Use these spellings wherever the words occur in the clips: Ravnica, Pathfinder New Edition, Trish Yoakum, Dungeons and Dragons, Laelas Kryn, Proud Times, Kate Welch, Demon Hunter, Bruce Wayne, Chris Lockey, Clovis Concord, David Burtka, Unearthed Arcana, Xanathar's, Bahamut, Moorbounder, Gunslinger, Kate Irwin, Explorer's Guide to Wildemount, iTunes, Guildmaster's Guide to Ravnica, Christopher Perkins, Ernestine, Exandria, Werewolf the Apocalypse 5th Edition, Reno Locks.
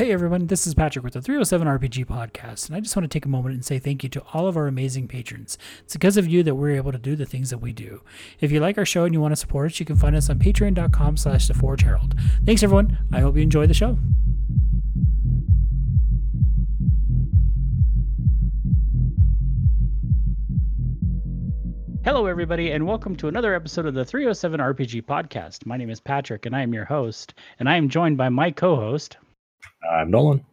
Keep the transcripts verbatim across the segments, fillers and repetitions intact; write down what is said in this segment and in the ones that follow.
Hey everyone, this is Patrick with the three oh seven R P G Podcast, and I just want to take a moment and say thank you to all of our amazing patrons. It's because of you that we're able to do the things that we do. If you like our show and you want to support us, you can find us on patreon.com slash the Forge Herald. Thanks everyone, I hope you enjoy the show. Hello everybody, and welcome to another episode of the three oh seven R P G Podcast. My name is Patrick, and I am your host, and I am joined by my co-host... I'm Nolan.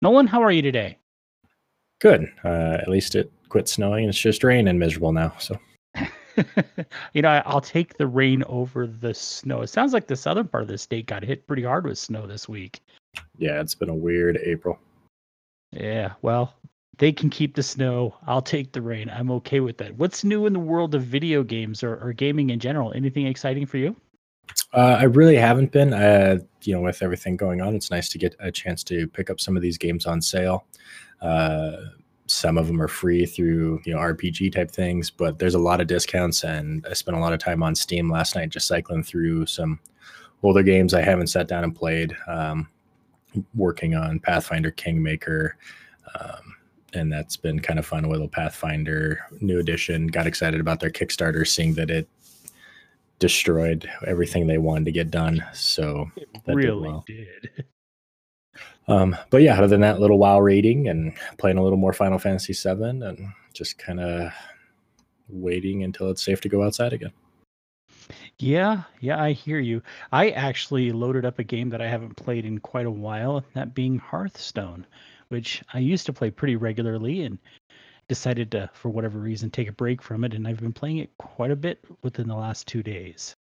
Nolan, how are you today? Good. Uh, at least it quit snowing. It's just rain and miserable now. So, you know, I'll take the rain over the snow. It sounds like the southern part of the state got hit pretty hard with snow this week. Yeah, it's been a weird April. Yeah, well, they can keep the snow. I'll take the rain. I'm okay with that. What's new in the world of video games or, or gaming in general? Anything exciting for you? Uh, I really haven't been, uh, you know, with everything going on. It's nice to get a chance to pick up some of these games on sale. Uh, some of them are free through, you know, R P G type things, but there's a lot of discounts, and I spent a lot of time on Steam last night just cycling through some older games I haven't sat down and played, um, working on Pathfinder Kingmaker, um, and that's been kind of fun. A little Pathfinder New Edition. Got excited about their Kickstarter, seeing that it destroyed everything they wanted to get done, so that really did, well. did. Um, but yeah, other than that, little WoW raiding and playing a little more Final Fantasy seven, and just kind of waiting until it's safe to go outside again. Yeah, yeah, I hear you. I actually loaded up a game that I haven't played in quite a while, that being Hearthstone, which I used to play pretty regularly, and decided to, for whatever reason, take a break from it, and I've been playing it quite a bit within the last two days.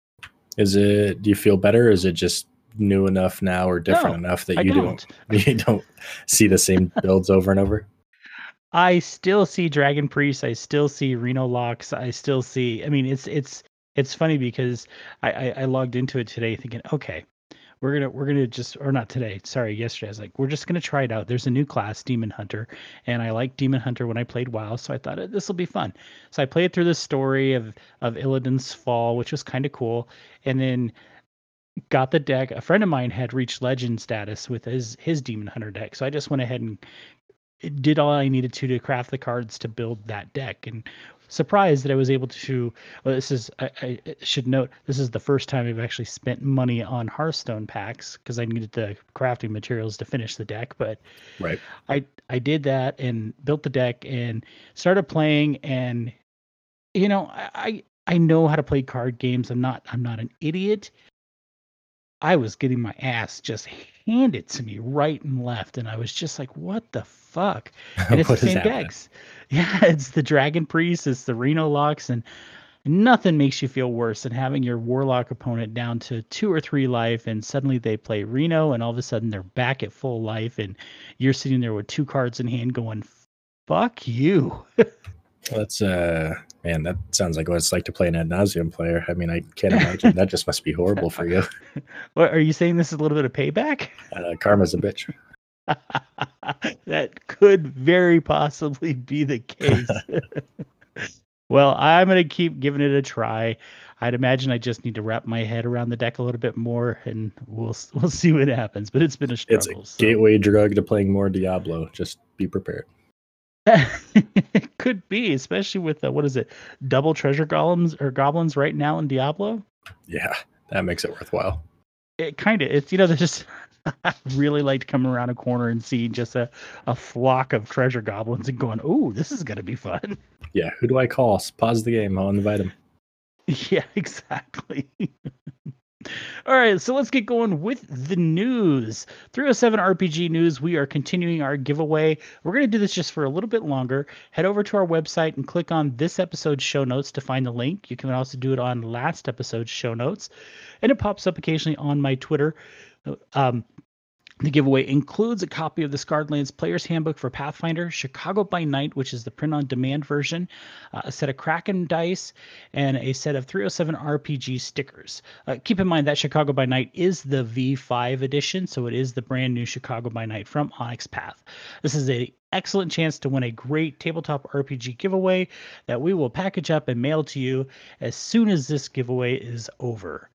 Is it? Do you feel better? Is it just new enough now, or different no, enough that I you don't. don't you don't see the same builds over and over? I still see Dragon Priest. I still see Reno Locks. I still see. I mean, it's it's it's funny because I, I, I logged into it today thinking, okay, we're gonna we're gonna just or not today. Sorry, yesterday I was like, we're just gonna try it out. There's a new class, Demon Hunter, and I like Demon Hunter when I played WoW, so I thought this will be fun. So I played through the story of of Illidan's Fall, which was kind of cool, and then got the deck. A friend of mine had reached Legend status with his his Demon Hunter deck, so I just went ahead and did all I needed to to craft the cards to build that deck, and surprised that I was able to. Well, this is I, I should note this is the first time I've actually spent money on Hearthstone packs because I needed the crafting materials to finish the deck. But right, I I did that and built the deck and started playing. And you know, I I know how to play card games. I'm not I'm not an idiot. I was getting my ass just handed to me right and left, and I was just like, "What the fuck?" And it's the same decks. Yeah, it's the Dragon Priest, it's the Reno Locks, and nothing makes you feel worse than having your Warlock opponent down to two or three life, and suddenly they play Reno, and all of a sudden they're back at full life, and you're sitting there with two cards in hand, going, "Fuck you." That's uh, man, that sounds like what it's like to play an ad nauseum player. I mean, I can't imagine. That just must be horrible for you. What, are you saying this is a little bit of payback? Uh, karma's a bitch. That could very possibly be the case. Well, I'm going to keep giving it a try. I'd imagine I just need to wrap my head around the deck a little bit more, and we'll we'll see what happens. But it's been a struggle. It's a so. gateway drug to playing more Diablo. Just be prepared. It could be, especially with uh, what is it, double treasure golems or goblins right now in Diablo. Yeah, that makes it worthwhile. It kind of it's you know there's just I really like to come around a corner and see just a, a flock of treasure goblins and going, "Oh, this is gonna be fun." Yeah, who do I call? Pause the game. I'll invite him. Yeah, exactly. All right, so let's get going with the news. three oh seven R P G News, we are continuing our giveaway. We're going to do this just for a little bit longer. Head over to our website and click on this episode's show notes to find the link. You can also do it on last episode's show notes. And it pops up occasionally on my Twitter. Um, The giveaway includes a copy of the Scarred Lands Player's Handbook for Pathfinder, Chicago by Night, which is the print-on-demand version, uh, a set of Kraken dice, and a set of three oh seven R P G stickers. Uh, keep in mind that Chicago by Night is the V five edition, so it is the brand new Chicago by Night from Onyx Path. This is a excellent chance to win a great tabletop R P G giveaway that we will package up and mail to you as soon as this giveaway is over.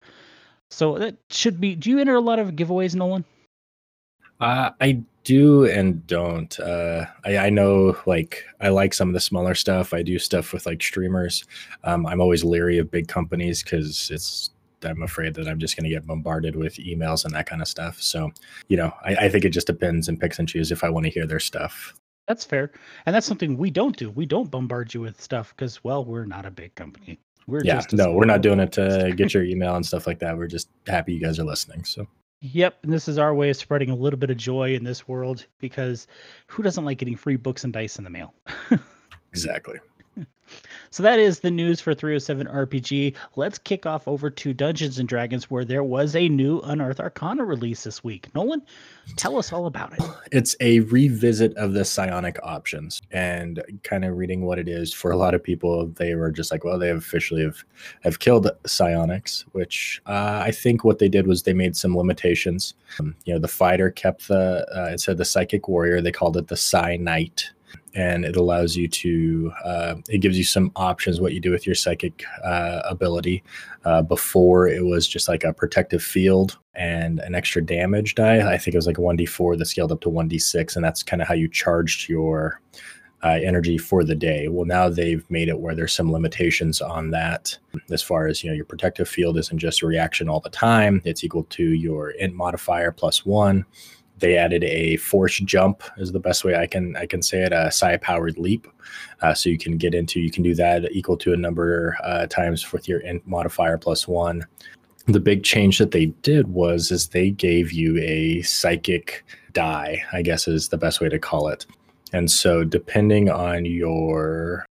So that should be... Do you enter a lot of giveaways, Nolan? Uh, I do and don't. Uh, I, I know, like, I like some of the smaller stuff. I do stuff with, like, streamers. Um, I'm always leery of big companies because it's, I'm afraid that I'm just going to get bombarded with emails and that kind of stuff. So, you know, I, I think it just depends and picks and chooses if I want to hear their stuff. That's fair. And that's something we don't do. We don't bombard you with stuff because, well, we're not a big company. We're yeah, just no, we're not doing it to get your email and stuff like that. We're just happy you guys are listening. So. Yep, and this is our way of spreading a little bit of joy in this world, because who doesn't like getting free books and dice in the mail? Exactly. So that is the news for three oh seven R P G. Let's kick off over to Dungeons and Dragons, where there was a new Unearthed Arcana release this week. Nolan, tell us all about it. It's a revisit of the psionic options, and kind of reading what it is for a lot of people. They were just like, well, they officially have, have killed psionics, which uh, I think what they did was they made some limitations. Um, you know, the fighter kept the, uh, it said the psychic warrior, they called it the Psi Knight. And it allows you to, uh, it gives you some options what you do with your psychic uh, ability. Uh, before it was just like a protective field and an extra damage die. I think it was like a one d four that scaled up to one d six. And that's kind of how you charged your uh, energy for the day. Well, now they've made it where there's some limitations on that. As far as, you know, your protective field isn't just a reaction all the time. It's equal to your int modifier plus one. They added a force jump, is the best way I can I can say it, a psi-powered leap. Uh, so you can get into, you can do that equal to a number uh, times with your int modifier plus one. The big change that they did was is they gave you a psychic die, I guess is the best way to call it. And so depending on your,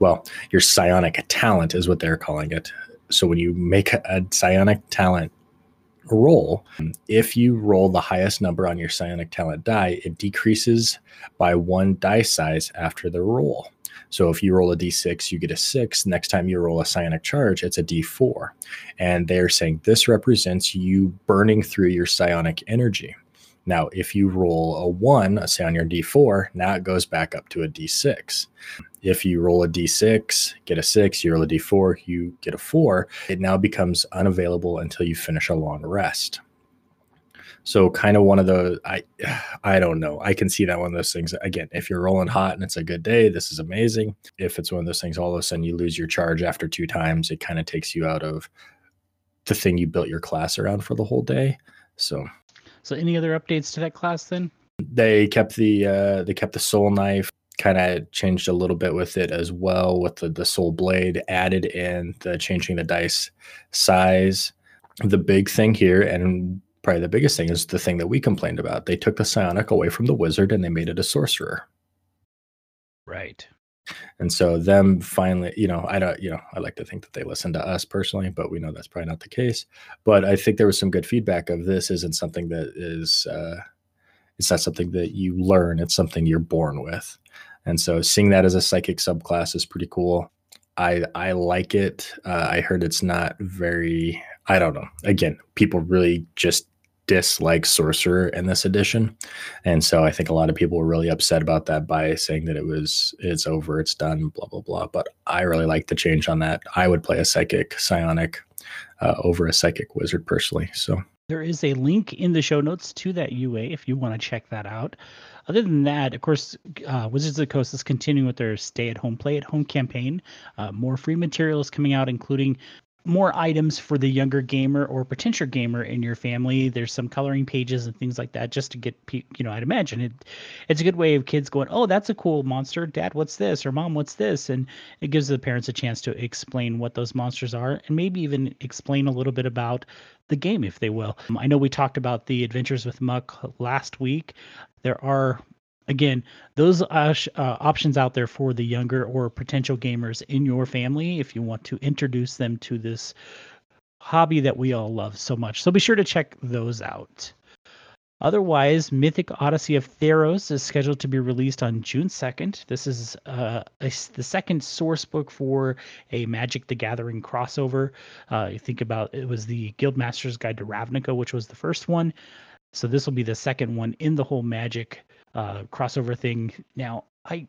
well, your psionic talent is what they're calling it. So when you make a psionic talent roll, if you roll the highest number on your psionic talent die, it decreases by one die size after the roll. So if you roll a d six, you get a six. Next time you roll a psionic charge, it's a d four. And they're saying this represents you burning through your psionic energy. Now, if you roll a one, say on your d four, now it goes back up to a d six. If you roll a d six, get a six, you roll a d four, you get a four, it now becomes unavailable until you finish a long rest. So kind of one of those, I I don't know. I can see that one of those things. Again, if you're rolling hot and it's a good day, this is amazing. If it's one of those things, all of a sudden you lose your charge after two times, it kind of takes you out of the thing you built your class around for the whole day. So... So any other updates to that class then? They kept the uh, they kept the soul knife, kind of changed a little bit with it as well, with the, the soul blade, added in the changing the dice size. The big thing here, and probably the biggest thing, is the thing that we complained about. They took the psionic away from the wizard and they made it a sorcerer. Right. And so them finally, you know, I don't, you know, I like to think that they listen to us personally, but we know that's probably not the case. But I think there was some good feedback of this isn't something that is, uh, it's not something that you learn. It's something you're born with. And so seeing that as a psychic subclass is pretty cool. I I like it. Uh, I heard it's not very, I don't know. Again, people really just dislike sorcerer in this edition, and so I think a lot of people were really upset about that by saying that it was it's over, it's done, blah blah blah. But I really like the change on that. I would play a psychic psionic uh, over a psychic wizard personally. So there is a link in the show notes to that U A if you want to check that out. Other than that, of course, uh, Wizards of the Coast is continuing with their stay at home, play at home campaign. Uh, more free material is coming out, including more items for the younger gamer or potential gamer in your family. There's some coloring pages and things like that, just to get, you know, I'd imagine it. It's a good way of kids going, oh, that's a cool monster. Dad, what's this? Or Mom, what's this? And it gives the parents a chance to explain what those monsters are and maybe even explain a little bit about the game, if they will. Um, I know we talked about the Adventures with Muck last week. There are, again, those uh, sh- uh, options out there for the younger or potential gamers in your family if you want to introduce them to this hobby that we all love so much. So be sure to check those out. Otherwise, Mythic Odyssey of Theros is scheduled to be released on June second. This is uh, a, the second source book for a Magic the Gathering crossover. Uh, you think about it was the Guildmaster's Guide to Ravnica, which was the first one. So this will be the second one in the whole Magic uh, crossover thing. Now, I,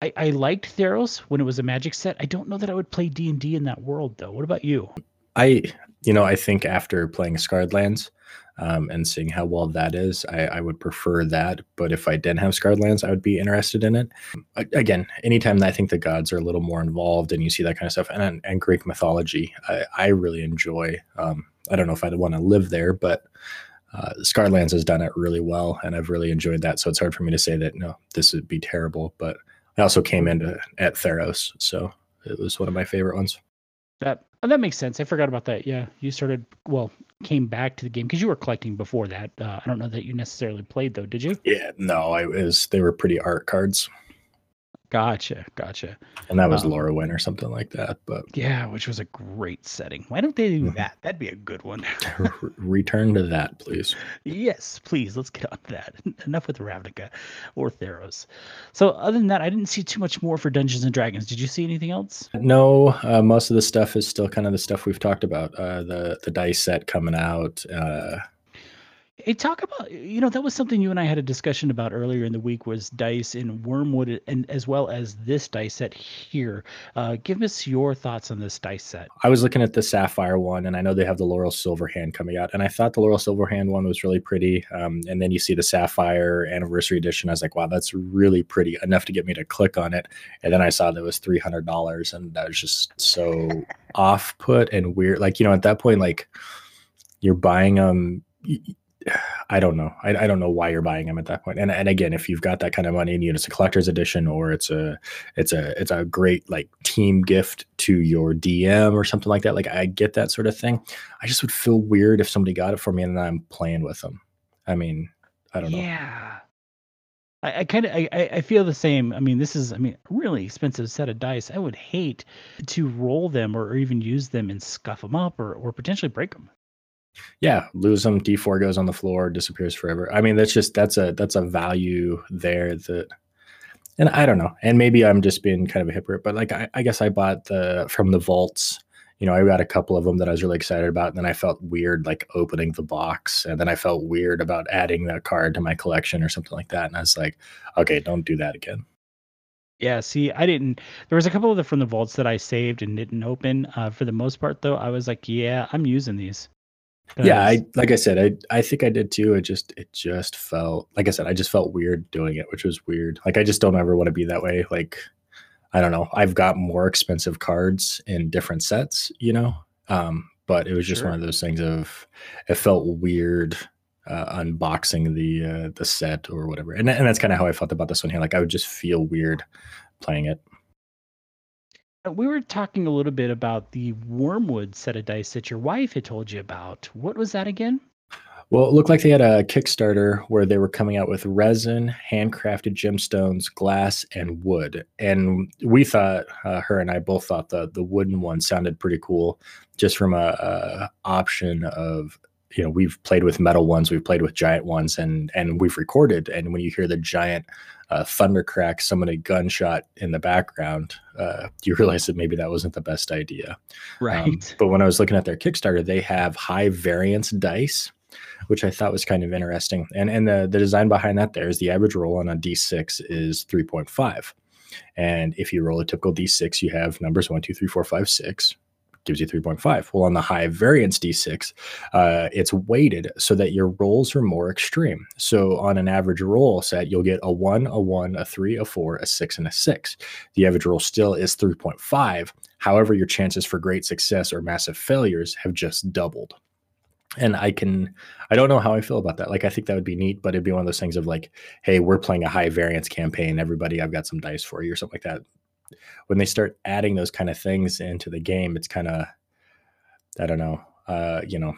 I I liked Theros when it was a Magic set. I don't know that I would play D and D in that world, though. What about you? I, you know, I think after playing Scarred Lands, um, and seeing how well that is. I, I would prefer that. But if I didn't have Scarred Lands, I would be interested in it. Again, anytime that I think the gods are a little more involved and you see that kind of stuff, and, and Greek mythology, I, I really enjoy. Um, I don't know if I'd want to live there, but uh, Scarred Lands has done it really well, and I've really enjoyed that. So it's hard for me to say that, no, this would be terrible. But I also came into at Theros, so it was one of my favorite ones. That oh, that makes sense. I forgot about that. Yeah, you started, well, came back to the game because you were collecting before that. Uh, I don't know that you necessarily played, though, did you? Yeah, no, I was. They were pretty art cards. Gotcha, gotcha. And that was um, Lorwyn or something like that. But yeah, which was a great setting. Why don't they do that? That'd be a good one. Return to that, please. Yes, please. Let's get on that. Enough with Ravnica or Theros. So other than that, I didn't see too much more for Dungeons and Dragons. Did you see anything else? No, uh, most of the stuff is still kind of the stuff we've talked about. Uh, the, the dice set coming out, uh, Hey, talk about, you know, that was something you and I had a discussion about earlier in the week, was dice in Wyrmwood, and as well as this dice set here. Uh, give us your thoughts on this dice set. I was looking at the Sapphire one, and I know they have the Laurel Silverhand coming out, and I thought the Laurel Silverhand one was really pretty. Um, and then you see the Sapphire Anniversary Edition. I was like, wow, that's really pretty, enough to get me to click on it. And then I saw that it was three hundred dollars, and that was just so off-put and weird. Like, you know, at that point, like, you're buying them. Um, I don't know. I, I don't know why you're buying them at that point. And and again, if you've got that kind of money and you know, it's a collector's edition, or it's a it's a it's a great like team gift to your D M or something like that. Like, I get that sort of thing. I just would feel weird if somebody got it for me and I'm playing with them. I mean, I don't yeah. know. Yeah. I, I kind of I, I feel the same. I mean, this is I mean a really expensive set of dice. I would hate to roll them or, or even use them and scuff them up or or potentially break them. Yeah, lose them. D four goes on the floor, disappears forever. I mean, that's just that's a that's a value there that, and I don't know. And maybe I'm just being kind of a hypocrite, but like I, I guess I bought the From the Vaults. You know, I got a couple of them that I was really excited about, and then I felt weird like opening the box, and then I felt weird about adding that card to my collection or something like that. And I was like, okay, don't do that again. Yeah, see, I didn't. There was a couple of the From the Vaults that I saved and didn't open. Uh, for the most part, though, I was like, yeah, I'm using these. Yeah, I like I said, I I think I did too. It just it just felt like I said, I just felt weird doing it, which was weird. Like, I just don't ever want to be that way. Like, I don't know. I've got more expensive cards in different sets, you know. Um, but it was just sure. one of those things of it felt weird uh, unboxing the uh, the set or whatever. And and that's kind of how I felt about this one here. Like, I would just feel weird playing it. We were talking a little bit about the Wyrmwood set of dice that your wife had told you about. What was that again? Well, it looked like they had a Kickstarter where they were coming out with resin, handcrafted gemstones, glass, and wood. And we thought, uh, her and I both thought the the wooden one sounded pretty cool, just from a, a option of, you know, we've played with metal ones, we've played with giant ones, and and we've recorded. And when you hear the giant Uh, thunder crack, someone a gunshot in the background, uh, you realize that maybe that wasn't the best idea. Right. Um, but when I was looking at their Kickstarter, they have high variance dice, which I thought was kind of interesting. And and the, the design behind that there is the average roll on a D six is three point five. And if you roll a typical D six, you have numbers one, two, three, four, five, six. Gives you three point five. Well, on the high variance D six, uh, it's weighted so that your rolls are more extreme. So on an average roll set, you'll get a one, a one, a three, a four, a six, and a six. The average roll still is three point five. However, your chances for great success or massive failures have just doubled. And I can, I don't know how I feel about that. Like, I think that would be neat, but it'd be one of those things of like, hey, we're playing a high variance campaign. Everybody, I've got some dice for you or something like that. When they start adding those kind of things into the game, it's kind of, I don't know, uh, you know,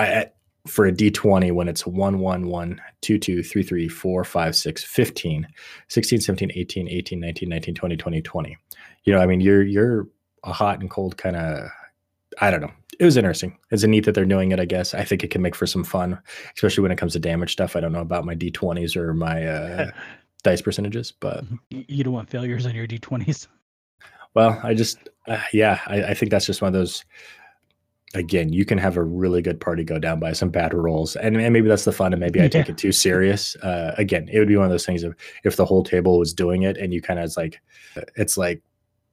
I for a D twenty, when it's one, one, one, two, two, three, three, four, five, six, fifteen, sixteen, seventeen, eighteen, eighteen, nineteen, nineteen, twenty, twenty, twenty. You know, I mean, you're, you're a hot and cold kind of, I don't know. It was interesting. It's neat that they're doing it, I guess. I think it can make for some fun, especially when it comes to damage stuff. I don't know about my D twenties or my, uh, dice percentages, but you don't want failures on your D twenties. Well, I just, uh, yeah, I, I think that's just one of those, again, you can have a really good party go down by some bad rolls, and, and maybe that's the fun, and maybe yeah. I take it too serious. Uh, again, it would be one of those things of if the whole table was doing it and you kind of, it's like, it's like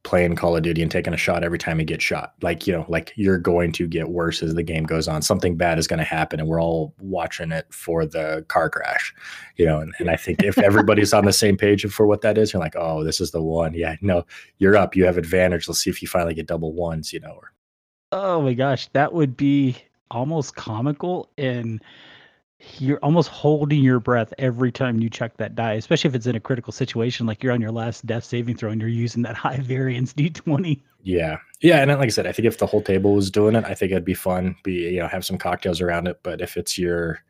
playing Call of Duty and taking a shot every time you get shot. Like, you know, like you're going to get worse as the game goes on. Something bad is going to happen, and we're all watching it for the car crash, you know. And, and I think if everybody's on the same page for what that is, you're like, oh, this is the one. Yeah, no, you're up. You have advantage. Let's see if you finally get double ones, you know. Or, oh my gosh, that would be almost comical, and you're almost holding your breath every time you check that die, especially if it's in a critical situation, like you're on your last death saving throw and you're using that high variance D twenty. Yeah. Yeah. And like I said, I think if the whole table was doing it, I think it'd be fun. Be, you know, have some cocktails around it. But if it's your,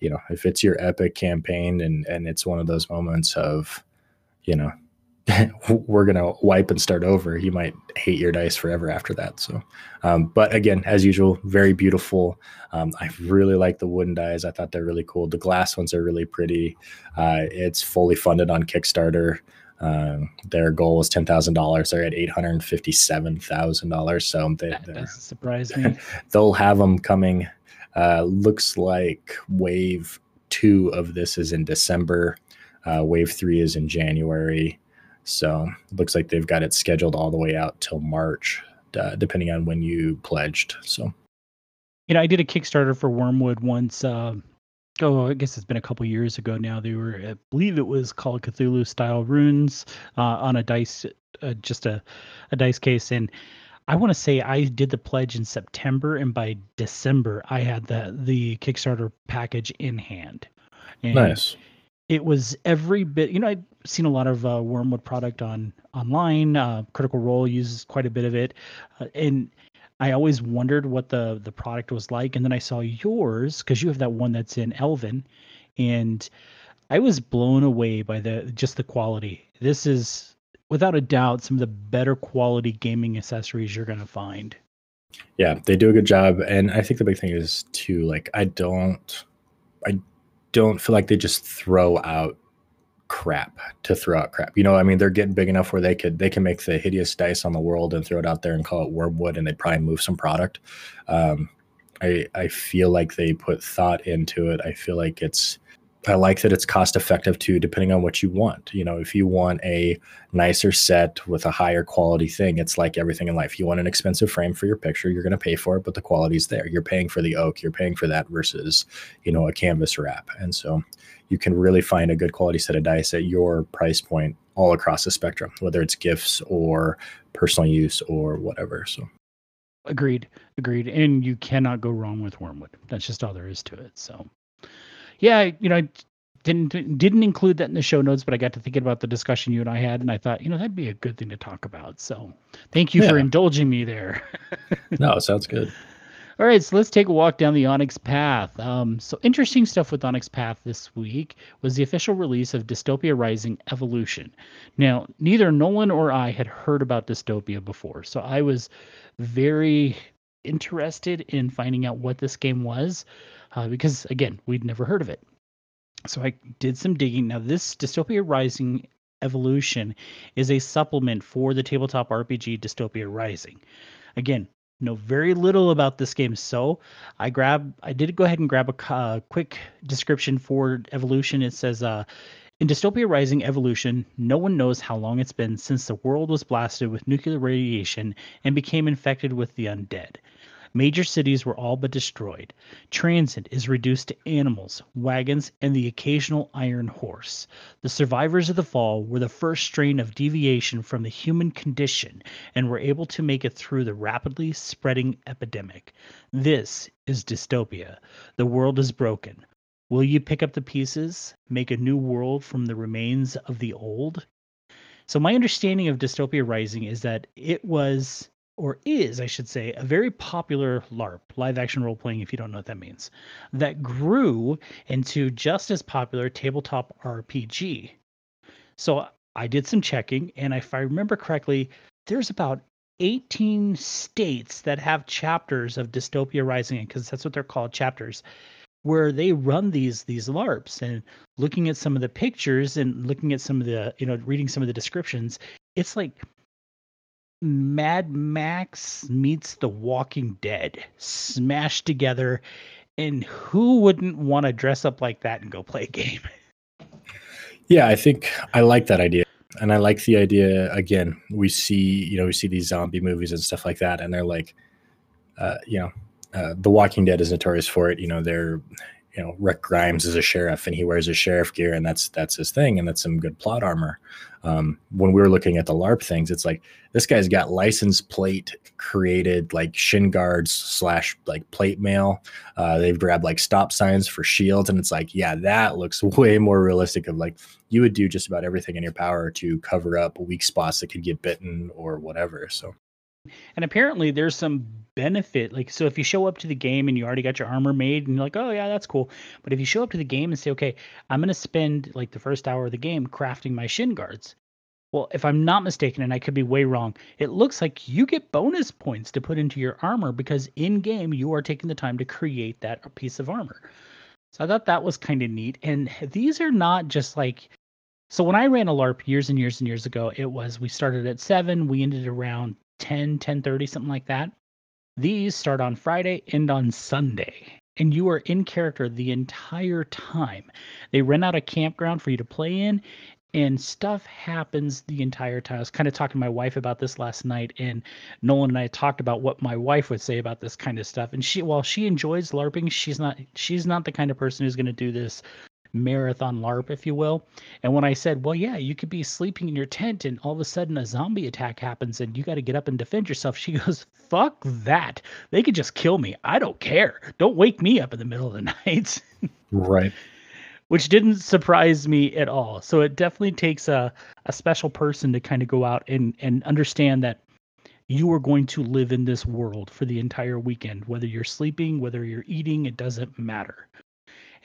you know, if it's your epic campaign and, and it's one of those moments of, you know, we're going to wipe and start over, you might hate your dice forever after that. So, um, but again, as usual, very beautiful. Um, I really like the wooden dice. I thought they're really cool. The glass ones are really pretty. Uh, it's fully funded on Kickstarter. Um, their goal was ten thousand dollars. They're at eight hundred fifty-seven thousand dollars. So they, that doesn't surprise me. They'll have them coming. Uh, looks like wave two of this is in December. Uh, wave three is in January. So it looks like they've got it scheduled all the way out till March, uh, depending on when you pledged. So, you know, I did a Kickstarter for Wyrmwood once. Uh, oh, I guess it's been a couple years ago now. They were, I believe it was Call of Cthulhu style runes uh, on a dice, uh, just a, a dice case. And I want to say I did the pledge in September, and by December I had the the Kickstarter package in hand. And nice. It was every bit, you know, I'd seen a lot of uh, Wyrmwood product on online. Uh, Critical Role uses quite a bit of it. Uh, and I always wondered what the, the product was like. And then I saw yours, because you have that one that's in Elven. And I was blown away by the just the quality. This is, without a doubt, some of the better quality gaming accessories you're going to find. Yeah, they do a good job. And I think the big thing is, too, like, I don't... I. don't feel like they just throw out crap to throw out crap. You know, I mean, they're getting big enough where they could, they can make the hideous dice on the world and throw it out there and call it Wyrmwood, and they'd probably move some product. Um, I, I feel like they put thought into it. I feel like it's, I like that it's cost effective too, depending on what you want. You know, if you want a nicer set with a higher quality thing, it's like everything in life. You want an expensive frame for your picture, you're going to pay for it, but the quality's there. You're paying for the oak, you're paying for that versus, you know, a canvas wrap. And so you can really find a good quality set of dice at your price point all across the spectrum, whether it's gifts or personal use or whatever. So agreed, agreed. And you cannot go wrong with Wyrmwood. That's just all there is to it. So yeah, you know, I didn't didn't include that in the show notes, but I got to thinking about the discussion you and I had, and I thought, you know, that'd be a good thing to talk about. So thank you yeah. for indulging me there. No, sounds good. All right, so let's take a walk down the Onyx Path. Um, so interesting stuff with Onyx Path this week was the official release of Dystopia Rising Evolution. Now, neither Nolan or I had heard about Dystopia before, so I was very interested in finding out what this game was. Uh, because, again, we'd never heard of it. So I did some digging. Now, this Dystopia Rising Evolution is a supplement for the tabletop R P G Dystopia Rising. Again, know very little about this game, so I grabbed, I did go ahead and grab a uh, quick description for Evolution. It says, uh, in Dystopia Rising Evolution, no one knows how long it's been since the world was blasted with nuclear radiation and became infected with the undead. Major cities were all but destroyed. Transit is reduced to animals, wagons, and the occasional iron horse. The survivors of the fall were the first strain of deviation from the human condition and were able to make it through the rapidly spreading epidemic. This is dystopia. The world is broken. Will you pick up the pieces, make a new world from the remains of the old? So my understanding of Dystopia Rising is that it was... or is, I should say, a very popular LARP, live-action role-playing, if you don't know what that means, that grew into just as popular tabletop R P G. So I did some checking, and if I remember correctly, there's about eighteen states that have chapters of Dystopia Rising, because that's what they're called, chapters, where they run these these LARPs. And looking at some of the pictures and looking at some of the, you know, reading some of the descriptions, it's like Mad Max meets The Walking Dead smashed together, and who wouldn't want to dress up like that and go play a game? Yeah, I think I like that idea. And I like the idea, again, we see, you know, we see these zombie movies and stuff like that. And they're like, uh, you know, uh, The Walking Dead is notorious for it. You know, they're, you know, Rick Grimes is a sheriff and he wears his sheriff gear, and that's, that's his thing. And that's some good plot armor. Um, when we were looking at the LARP things, it's like, this guy's got license plate created, like shin guards slash like plate mail. Uh, they've grabbed like stop signs for shields. And it's like, yeah, that looks way more realistic of like, you would do just about everything in your power to cover up weak spots that could get bitten or whatever. So. And apparently there's some benefit. Like, so if you show up to the game and you already got your armor made and you're like, oh yeah, that's cool. But if you show up to the game and say, okay, I'm going to spend like the first hour of the game crafting my shin guards. Well, if I'm not mistaken, and I could be way wrong, it looks like you get bonus points to put into your armor because in game you are taking the time to create that piece of armor. So I thought that was kind of neat. And these are not just like, so when I ran a LARP years and years and years ago, it was, we started at seven, we ended around ten, ten thirty, something like that. These start on Friday, end on Sunday, and you are in character the entire time. They rent out a campground for you to play in, and stuff happens the entire time. I was kind of talking to my wife about this last night, and Nolan and I talked about what my wife would say about this kind of stuff. And she, while she enjoys LARPing, she's not she's not the kind of person who's going to do this marathon LARP, if you will. And when I said, well, yeah, you could be sleeping in your tent and all of a sudden a zombie attack happens and you got to get up and defend yourself. She goes, fuck that. They could just kill me. I don't care. Don't wake me up in the middle of the night. Right. Which didn't surprise me at all. So it definitely takes a, a special person to kind of go out and, and understand that you are going to live in this world for the entire weekend, whether you're sleeping, whether you're eating, it doesn't matter.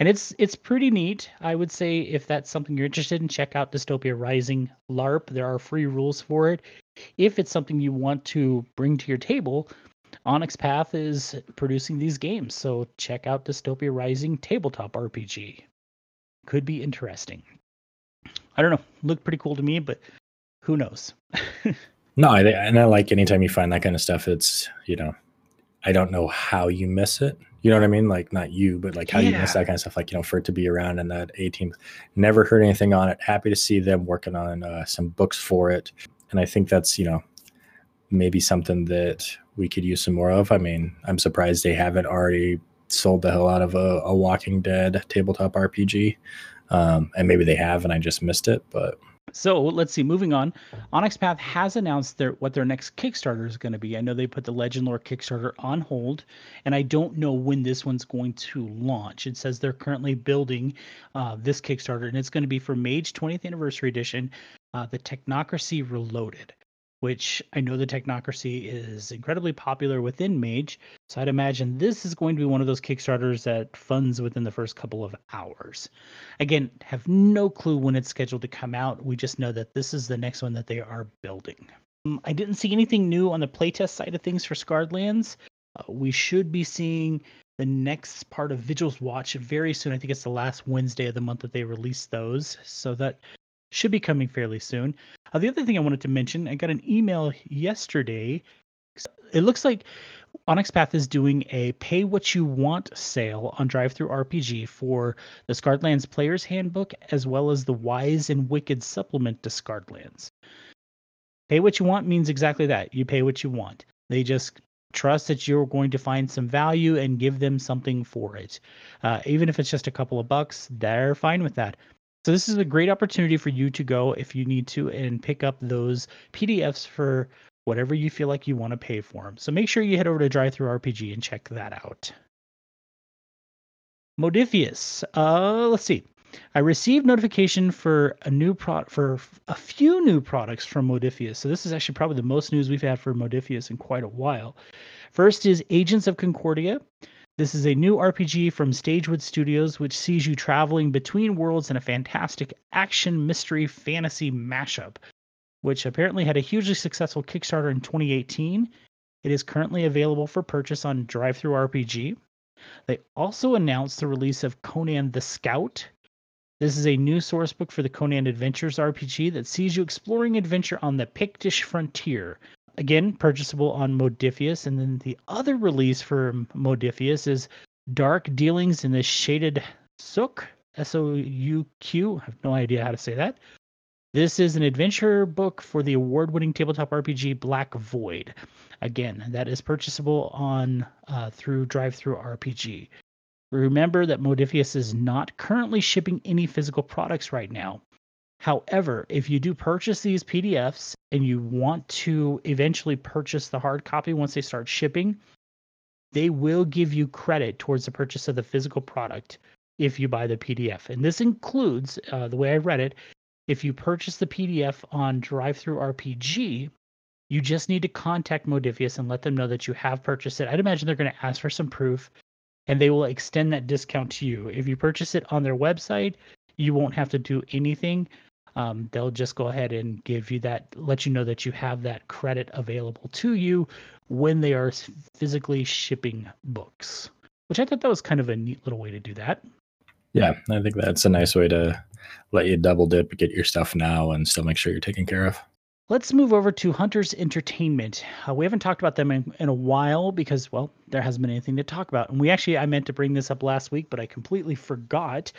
And it's it's pretty neat. I would say if that's something you're interested in, check out Dystopia Rising LARP. There are free rules for it. If it's something you want to bring to your table, Onyx Path is producing these games. So check out Dystopia Rising Tabletop R P G. Could be interesting. I don't know. Looked pretty cool to me, but who knows? No, I, and I like anytime you find that kind of stuff, it's, you know, I don't know how you miss it. You know what I mean? Like, not you, but like how yeah. you miss that kind of stuff. Like, you know, for it to be around in that eighteenth, never heard anything on it. Happy to see them working on uh, some books for it. And I think that's, you know, maybe something that we could use some more of. I mean, I'm surprised they haven't already sold the hell out of a, a Walking Dead tabletop R P G. Um, and maybe they have, and I just missed it, but. So let's see, moving on. Onyx Path has announced their what their next Kickstarter is going to be. I know they put the Legend Lore Kickstarter on hold, and I don't know when this one's going to launch. It says they're currently building uh, this Kickstarter, and it's going to be for Mage twentieth Anniversary Edition, uh, the Technocracy Reloaded, which I know the Technocracy is incredibly popular within Mage. So I'd imagine this is going to be one of those Kickstarters that funds within the first couple of hours. Again, have no clue when it's scheduled to come out. We just know that this is the next one that they are building. Um, I didn't see anything new on the playtest side of things for Scarred Lands. Uh, we should be seeing the next part of Vigil's Watch very soon. I think it's the last Wednesday of the month that they release those. So that should be coming fairly soon. Uh, the other thing I wanted to mention, I got an email yesterday. It looks like Onyx Path is doing a pay what you want sale on DriveThru R P G for the Scarred Lands Player's Handbook, as well as the Wise and Wicked supplement to Scarred Lands. Pay what you want means exactly that. You pay what you want. They just trust that you're going to find some value and give them something for it. Uh, even if it's just a couple of bucks, they're fine with that. So this is a great opportunity for you to go if you need to and pick up those P D Fs for whatever you feel like you want to pay for them. So make sure you head over to DriveThru R P G and check that out. Modifius, uh, let's see. I received notification for a new pro- for a few new products from Modifius. So this is actually probably the most news we've had for Modifius in quite a while. First is Agents of Concordia. This is a new R P G from Stagewood Studios, which sees you traveling between worlds in a fantastic action, mystery, fantasy mashup, which apparently had a hugely successful Kickstarter in twenty eighteen. It is currently available for purchase on DriveThru R P G. They also announced the release of Conan the Scout. This is a new sourcebook for the Conan Adventures R P G that sees you exploring adventure on the Pictish frontier. Again, purchasable on Modifius. And then the other release for Modifius is Dark Dealings in the Shaded Souk, S O U Q. I have no idea how to say that. This is an adventure book for the award-winning tabletop R P G Black Void. Again, that is purchasable on uh, through DriveThruRPG. Remember that Modiphius is not currently shipping any physical products right now. However, if you do purchase these P D Fs and you want to eventually purchase the hard copy once they start shipping, they will give you credit towards the purchase of the physical product if you buy the P D F. And this includes, uh, the way I read it, if you purchase the P D F on DriveThruRPG, you just need to contact Modiphius and let them know that you have purchased it. I'd imagine they're going to ask for some proof, and they will extend that discount to you. If you purchase it on their website, you won't have to do anything. Um, they'll just go ahead and give you that, let you know that you have that credit available to you when they are physically shipping books, which I thought that was kind of a neat little way to do that. Yeah, I think that's a nice way to let you double dip, get your stuff now, and still make sure you're taken care of. Let's move over to Hunter's Entertainment. Uh, we haven't talked about them in, in a while because, well, there hasn't been anything to talk about. And we actually, I meant to bring this up last week, but I completely forgot.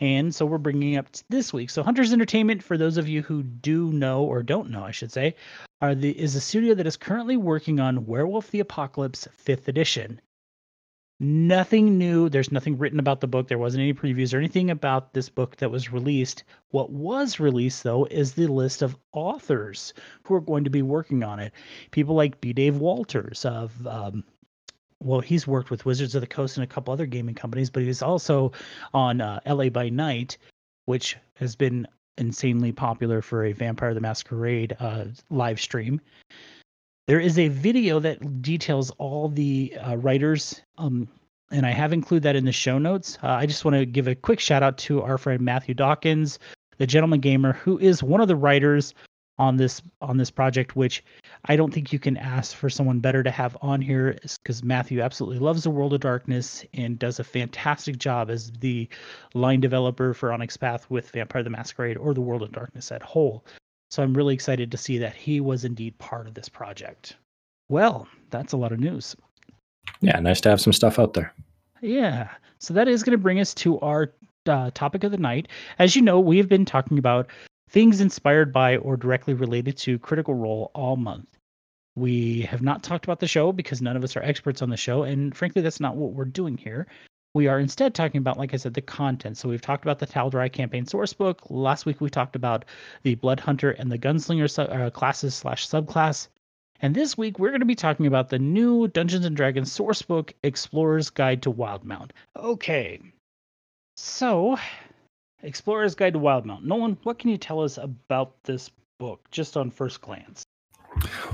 And so we're bringing it up this week. So Hunter's Entertainment, for those of you who do know or don't know, I should say, are the, is a studio that is currently working on Werewolf the Apocalypse fifth edition. Nothing new. There's nothing written about the book. There wasn't any previews or anything about this book that was released. What was released, though, is the list of authors who are going to be working on it. People like B. Dave Walters of, um, well, he's worked with Wizards of the Coast and a couple other gaming companies, but he's also on uh, L A by Night, which has been insanely popular for a Vampire the Masquerade uh, live stream. There is a video that details all the uh, writers, um, and I have included that in the show notes. Uh, I just want to give a quick shout out to our friend Matthew Dawkins, the Gentleman Gamer, who is one of the writers on this on this project, which I don't think you can ask for someone better to have on here, because Matthew absolutely loves the World of Darkness and does a fantastic job as the line developer for Onyx Path with Vampire the Masquerade or the World of Darkness at whole. So I'm really excited to see that he was indeed part of this project. Well, that's a lot of news. Yeah, nice to have some stuff out there. Yeah. So that is going to bring us to our uh, topic of the night. As you know, we've been talking about things inspired by or directly related to Critical Role all month. We have not talked about the show because none of us are experts on the show. And frankly, that's not what we're doing here. We are instead talking about, like I said, the content. So we've talked about the Tal'Dorei campaign sourcebook. Last week we talked about the Blood Hunter and the Gunslinger sub, uh, classes slash subclass. And this week we're going to be talking about the new Dungeons and Dragons sourcebook, Explorer's Guide to Wildemount. Okay, so Explorer's Guide to Wildemount. Nolan, what can you tell us about this book, just on first glance?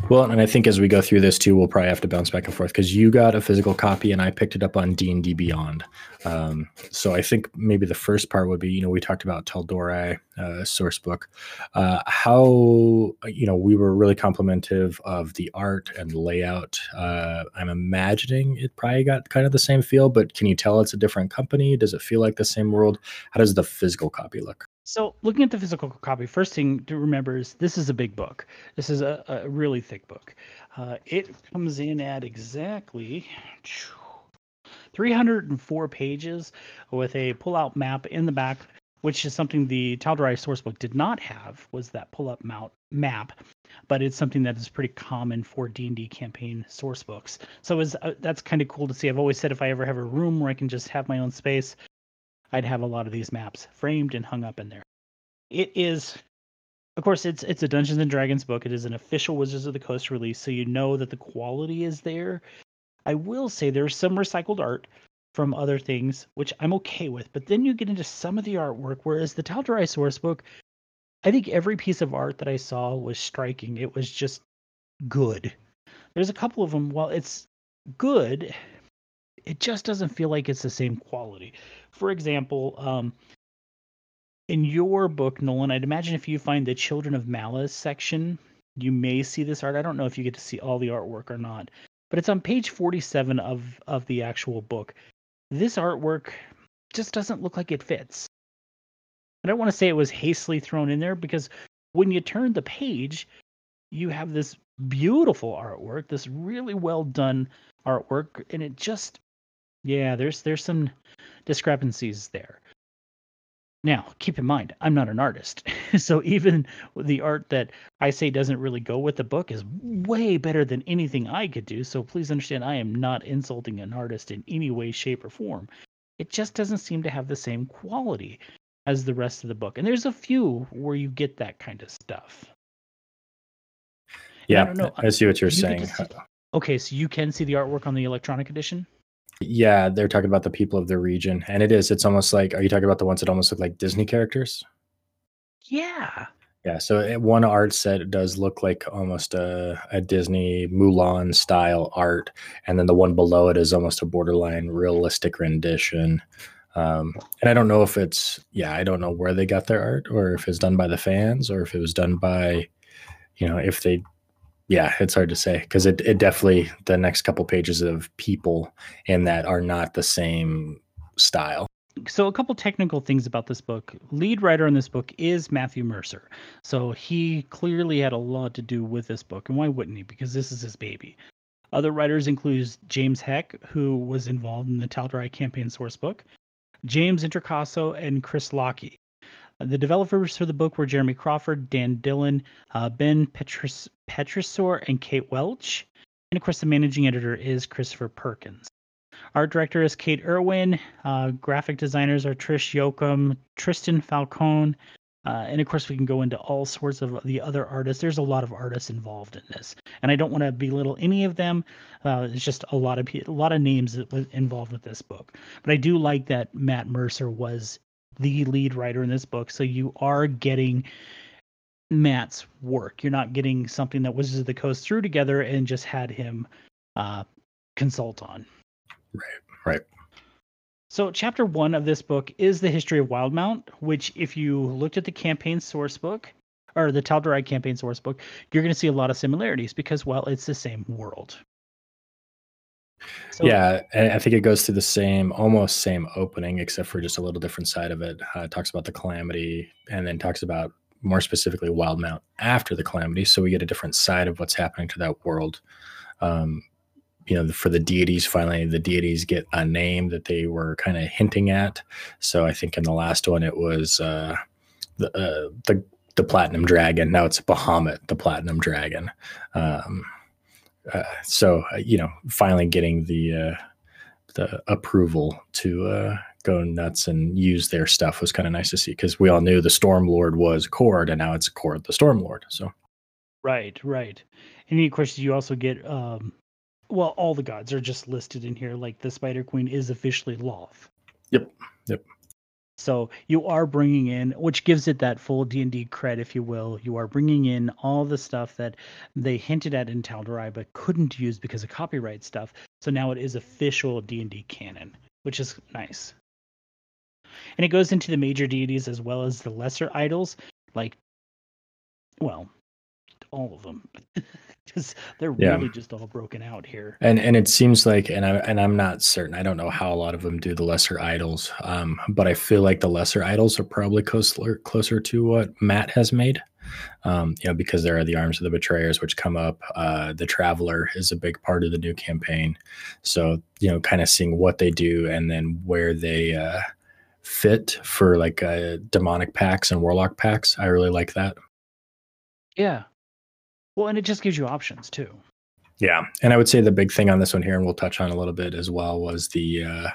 Well, and I think as we go through this too, we'll probably have to bounce back and forth because you got a physical copy and I picked it up on D and D Beyond. Um, so I think maybe the first part would be, you know, we talked about Tal'Dorei uh, source book, uh, how, you know, we were really complimentive of the art and layout. Uh, I'm imagining it probably got kind of the same feel, but can you tell it's a different company? Does it feel like the same world? How does the physical copy look? So looking at the physical copy, first thing to remember is this is a big book. This is a, a really thick book. Uh, it comes in at exactly three hundred four pages with a pull-out map in the back, which is something the Tal'Dorei sourcebook did not have, was that pull-up mount map. But it's something that is pretty common for D and D campaign sourcebooks. So is uh, that's kind of cool to see. I've always said if I ever have a room where I can just have my own space, I'd have a lot of these maps framed and hung up in there. It is, of course, it's it's a Dungeons and Dragons book. It is an official Wizards of the Coast release, so you know that the quality is there. I will say there's some recycled art from other things, which I'm okay with, but then you get into some of the artwork, whereas the Tal'Dorei sourcebook, I think every piece of art that I saw was striking. It was just good. There's a couple of them, while it's good, it just doesn't feel like it's the same quality. For example, um, in your book, Nolan, I'd imagine if you find the Children of Malice section, you may see this art. I don't know if you get to see all the artwork or not, but it's on page forty-seven of, of the actual book. This artwork just doesn't look like it fits. I don't want to say it was hastily thrown in there because when you turn the page, you have this beautiful artwork, this really well done artwork, and it just... Yeah, there's there's some discrepancies there. Now, keep in mind, I'm not an artist. So even the art that I say doesn't really go with the book is way better than anything I could do. So please understand, I am not insulting an artist in any way, shape, or form. It just doesn't seem to have the same quality as the rest of the book. And there's a few where you get that kind of stuff. Yeah, I, don't know. I see what you're you saying. See... Okay, so you can see the artwork on the electronic edition? Yeah, they're talking about the people of the region. And it is. It's almost like, are you talking about the ones that almost look like Disney characters? Yeah. Yeah, so one art set does look like almost a, a Disney Mulan style art. And then the one below it is almost a borderline realistic rendition. Um, and I don't know if it's, yeah, I don't know where they got their art, or if it's done by the fans, or if it was done by, you know, if they... Yeah, it's hard to say, because it, it definitely, the next couple pages of people in that are not the same style. So a couple technical things about this book. Lead writer on this book is Matthew Mercer. So he clearly had a lot to do with this book. And why wouldn't he? Because this is his baby. Other writers include James Heck, who was involved in the Tal'Dorei campaign sourcebook, James Intercasso, and Chris Lockey. The developers for the book were Jeremy Crawford, Dan Dillon, uh, Ben Petris- Petrisor, and Kate Welch. And, of course, the managing editor is Christopher Perkins. Art director is Kate Irwin. Uh, graphic designers are Trish Yoakum, Tristan Falcone. Uh, and, of course, we can go into all sorts of the other artists. There's a lot of artists involved in this. And I don't want to belittle any of them. Uh, it's just a lot of a lot of names that was involved with this book. But I do like that Matt Mercer was the lead writer in this book, so you are getting Matt's work. You're not getting something that Wizards of the Coast threw together and just had him uh, consult on. Right, right. So chapter one of this book is the history of Wildemount, which if you looked at the campaign source book, or the Tal'Dorei campaign source book, you're going to see a lot of similarities because, well, it's the same world. So, yeah, I think it goes through the same, almost same opening, except for just a little different side of it. Uh, it talks about the calamity, and then talks about more specifically Wildemount after the calamity. So we get a different side of what's happening to that world. Um, you know, for the deities, finally, the deities get a name that they were kind of hinting at. So I think in the last one, it was uh, the, uh, the the Platinum Dragon. Now it's Bahamut, the Platinum Dragon. Um Uh, so, uh, you know, finally getting the uh, the approval to uh, go nuts and use their stuff was kind of nice to see, because we all knew the Stormlord was Kord, and now it's Kord the Stormlord. So, right, right. And of course, you also get, um, well, all the gods are just listed in here. Like the Spider Queen is officially Loth. Yep, yep. So you are bringing in, which gives it that full D and D cred, if you will. You are bringing in all the stuff that they hinted at in Tal'Dorei but couldn't use because of copyright stuff. So now it is official D and D canon, which is nice. And it goes into the major deities as well as the lesser idols, like, well, all of them. Because they're yeah. really just all broken out here. And and it seems like, and, I, and I'm not certain, I don't know how a lot of them do the lesser idols, um, but I feel like the lesser idols are probably closer, closer to what Matt has made, um, you know, because there are the arms of the betrayers, which come up. Uh, the Traveler is a big part of the new campaign. So, you know, kind of seeing what they do and then where they uh, fit for like uh, demonic packs and warlock packs. I really like that. Yeah. Well, and it just gives you options too. Yeah. And I would say the big thing on this one here, and we'll touch on a little bit as well, was the, uh,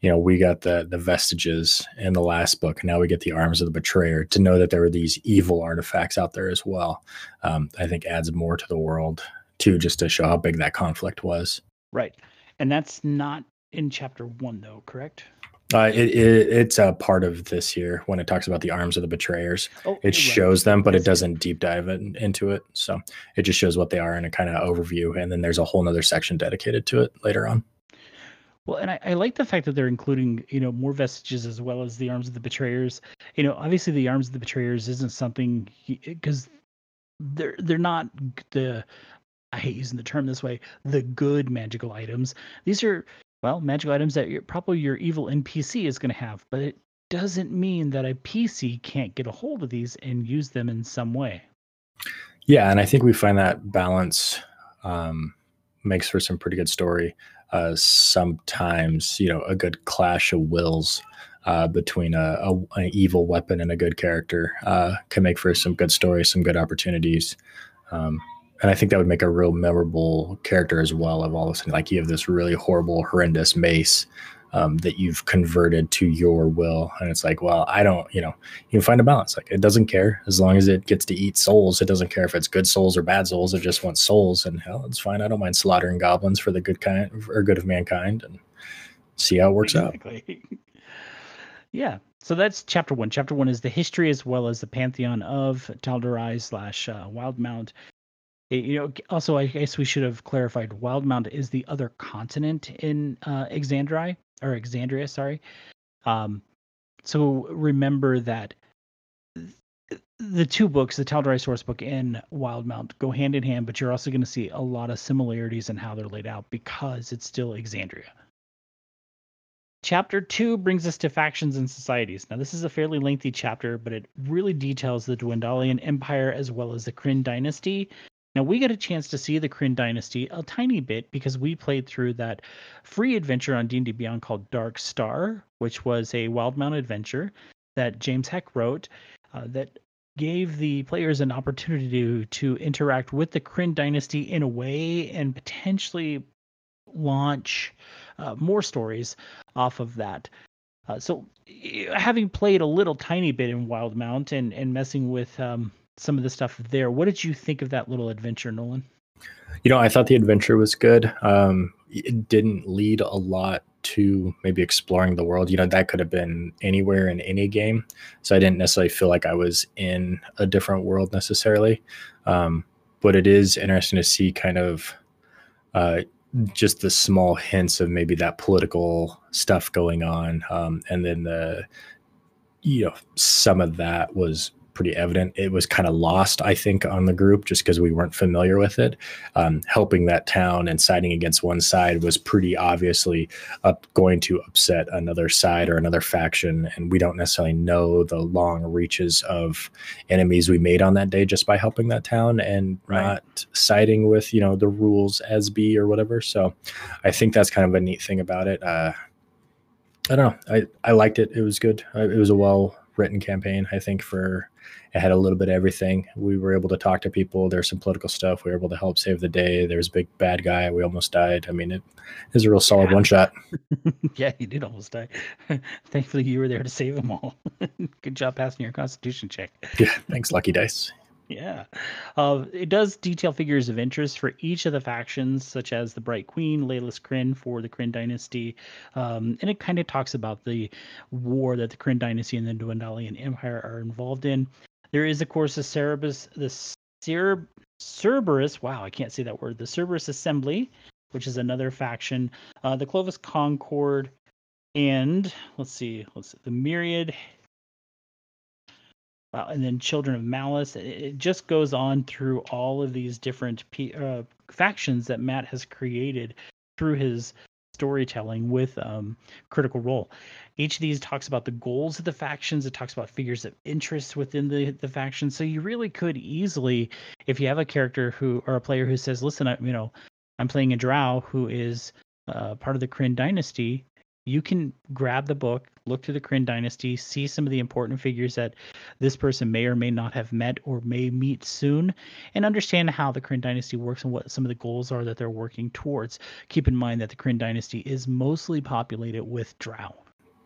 you know, we got the the vestiges in the last book. And now we get the arms of the betrayer. To know that there were these evil artifacts out there as well, um, I think adds more to the world too, just to show how big that conflict was. Right. And that's not in chapter one though, correct? Uh, it, it, it's a part of this year when it talks about the arms of the betrayers. Oh, it shows right. them, but it doesn't deep dive in, into it. So it just shows what they are in a kind of overview. And then there's a whole nother section dedicated to it later on. Well, and I, I like the fact that they're including, you know, more vestiges as well as the arms of the betrayers. You know, obviously the arms of the betrayers isn't something, because they're, they're not the, I hate using the term this way, the good magical items. These are, well, magical items that you're, probably your evil N P C is going to have, but it doesn't mean that a P C can't get a hold of these and use them in some way. Yeah, and I think we find that balance um, makes for some pretty good story. Uh, sometimes, you know, a good clash of wills uh, between a, a an evil weapon and a good character uh, can make for some good stories, some good opportunities. Um, and I think that would make a real memorable character as well, of all of a sudden, like, you have this really horrible, horrendous mace Um, that you've converted to your will. And it's like, well, I don't, you know, you can find a balance. Like, it doesn't care as long as it gets to eat souls. It doesn't care if it's good souls or bad souls. It just wants souls, and hell, it's fine. I don't mind slaughtering goblins for the good kind or good of mankind, and see how it works exactly. out. Yeah. So that's chapter one. Chapter one is the history as well as the pantheon of Tal'Dorei slash uh, Wildemount. You know, also, I guess we should have clarified Wildemount is the other continent in uh, Exandria. Or Exandria, sorry. Um, so remember that th- the two books, the Tal'Dorei sourcebook and Wildemount, go hand in hand, but you're also going to see a lot of similarities in how they're laid out because it's still Exandria. Chapter two brings us to factions and societies. Now, this is a fairly lengthy chapter, but it really details the Dwendalian Empire as well as the Kryn dynasty. Now, we got a chance to see the Kryn dynasty a tiny bit because we played through that free adventure on D and D Beyond called Dark Star, which was a Wildemount adventure that James Heck wrote uh, that gave the players an opportunity to, to interact with the Kryn dynasty in a way and potentially launch uh, more stories off of that. Uh, so having played a little tiny bit in Wildemount and, and messing with... Um, some of the stuff there. What did you think of that little adventure, Nolan? You know, I thought the adventure was good. Um, it didn't lead a lot to maybe exploring the world. You know, that could have been anywhere in any game. So I didn't necessarily feel like I was in a different world necessarily. Um, but it is interesting to see kind of uh, just the small hints of maybe that political stuff going on. Um, and then the, you know, some of that was pretty evident. It was kind of lost, I think, on the group just because we weren't familiar with it. Um, helping that town and siding against one side was pretty obviously up going to upset another side or another faction, and we don't necessarily know the long reaches of enemies we made on that day just by helping that town and right. not siding with, you know, the rules as be or whatever. So I think that's kind of a neat thing about it. Uh, I don't know. I, I liked it. It was good. It was a well-written campaign, I think, for... It had a little bit of everything. We were able to talk to people. There's some political stuff. We were able to help save the day. There was a big bad guy. We almost died. I mean, it is a real solid yeah. one shot. Yeah, he did almost die. Thankfully, you were there to save them all. Good job passing your constitution check. Yeah, thanks, Lucky Dice. Yeah. Uh, it does detail figures of interest for each of the factions, such as the Bright Queen, Laelas Kryn for the Kryn dynasty. Um, and it kind of talks about the war that the Kryn dynasty and the Dwendalian Empire are involved in. There is, of course, the Cerberus, the Cer- Cerberus, wow, I can't say that word, the Cerberus Assembly, which is another faction, uh, the Clovis Concord, and let's see, let's see the Myriad. Wow, and then Children of Malice. It just goes on through all of these different P, uh, factions that Matt has created through his storytelling with um, Critical Role. Each of these talks about the goals of the factions. It talks about figures of interest within the, the faction. So you really could easily, if you have a character who or a player who says, listen, I, you know, I'm playing a drow who is uh, part of the Kryn dynasty, you can grab the book, look to the Kryn dynasty, see some of the important figures that this person may or may not have met or may meet soon, and understand how the Kryn dynasty works and what some of the goals are that they're working towards. Keep in mind that the Kryn dynasty is mostly populated with drow.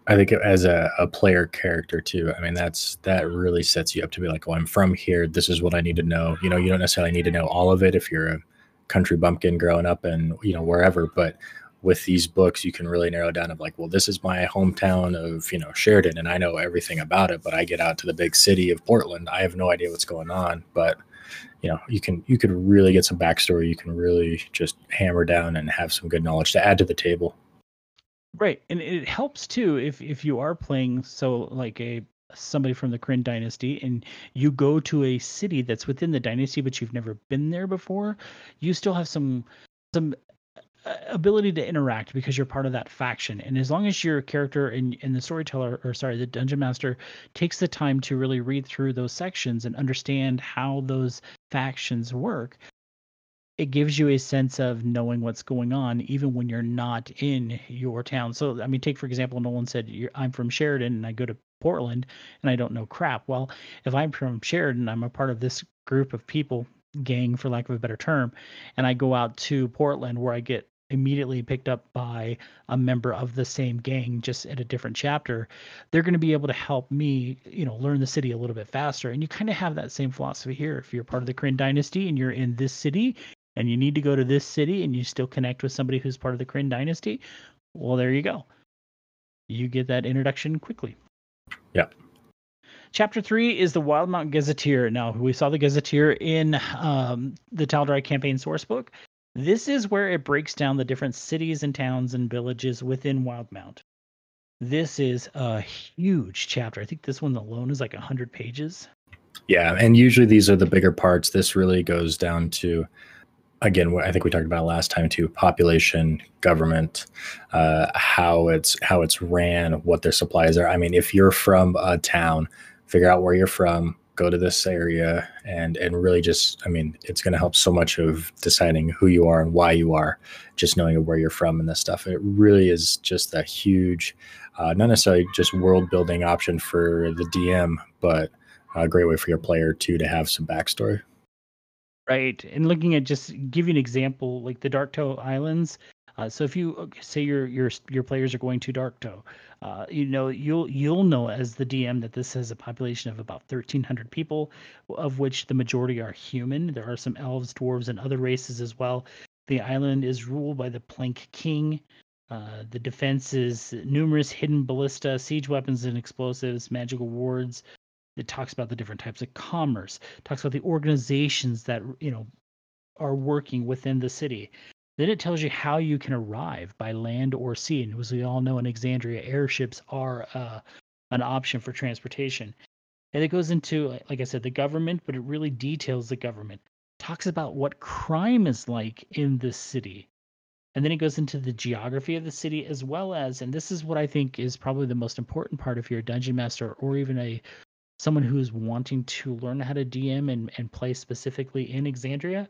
I think as a, a player character too, I mean, that's, that really sets you up to be like, well, I'm from here. This is what I need to know. You know, you don't necessarily need to know all of it if you're a country bumpkin growing up and, you know, wherever, but with these books, you can really narrow down of like, well, this is my hometown of, you know, Sheridan, and I know everything about it, but I get out to the big city of Portland. I have no idea what's going on, but you know, you can, you could really get some backstory. You can really just hammer down and have some good knowledge to add to the table. Right. And it helps too, if, if you are playing, so like a, somebody from the Kryn dynasty, and you go to a city that's within the dynasty, but you've never been there before, you still have some, some, ability to interact because you're part of that faction. And as long as your character and, and the storyteller, or sorry, the dungeon master takes the time to really read through those sections and understand how those factions work, it gives you a sense of knowing what's going on, even when you're not in your town. So, I mean, take, for example, Nolan said, you're, I'm from Sheridan and I go to Portland and I don't know crap. Well, if I'm from Sheridan, I'm a part of this group of people, gang, for lack of a better term, and I go out to Portland where I get immediately picked up by a member of the same gang, just at a different chapter, they're going to be able to help me, you know, learn the city a little bit faster. And you kind of have that same philosophy here. If you're part of the Kryn dynasty and you're in this city and you need to go to this city and you still connect with somebody who's part of the Kryn dynasty, well, there you go. You get that introduction quickly. Yeah. Chapter three is the Wildemount Gazetteer. Now, we saw the Gazetteer in um, the Tal'Dorei campaign sourcebook. This is where it breaks down the different cities and towns and villages within Wildemount. This is a huge chapter. I think this one alone is like one hundred pages. Yeah, and usually these are the bigger parts. This really goes down to, again, I think we talked about it last time too, population, government, uh, how it's how it's ran, what their supplies are. I mean, if you're from a town, figure out where you're from, go to this area, and and really just, I mean, it's going to help so much of deciding who you are and why you are, just knowing where you're from and this stuff. It really is just a huge, uh, not necessarily just world building option for the D M, but a great way for your player too, to have some backstory. Right. And looking at, just give you an example, like the Darktoe Islands. Uh, so if you say your your your players are going to Darktoe, uh, you know, you'll you'll know as the D M that this has a population of about thirteen hundred people, of which the majority are human. There are some elves, dwarves, and other races as well. The island is ruled by the Plank King. Uh, the defense is numerous hidden ballista, siege weapons and explosives, magical wards. It talks about the different types of commerce. It talks about the organizations that, you know, are working within the city. Then it tells you how you can arrive by land or sea. And as we all know, in Exandria, airships are uh, an option for transportation. And it goes into, like I said, the government, but it really details the government. It talks about what crime is like in this city. And then it goes into the geography of the city as well as, and this is what I think is probably the most important part if you're a dungeon master or even a someone who's wanting to learn how to D M and, and play specifically in Exandria.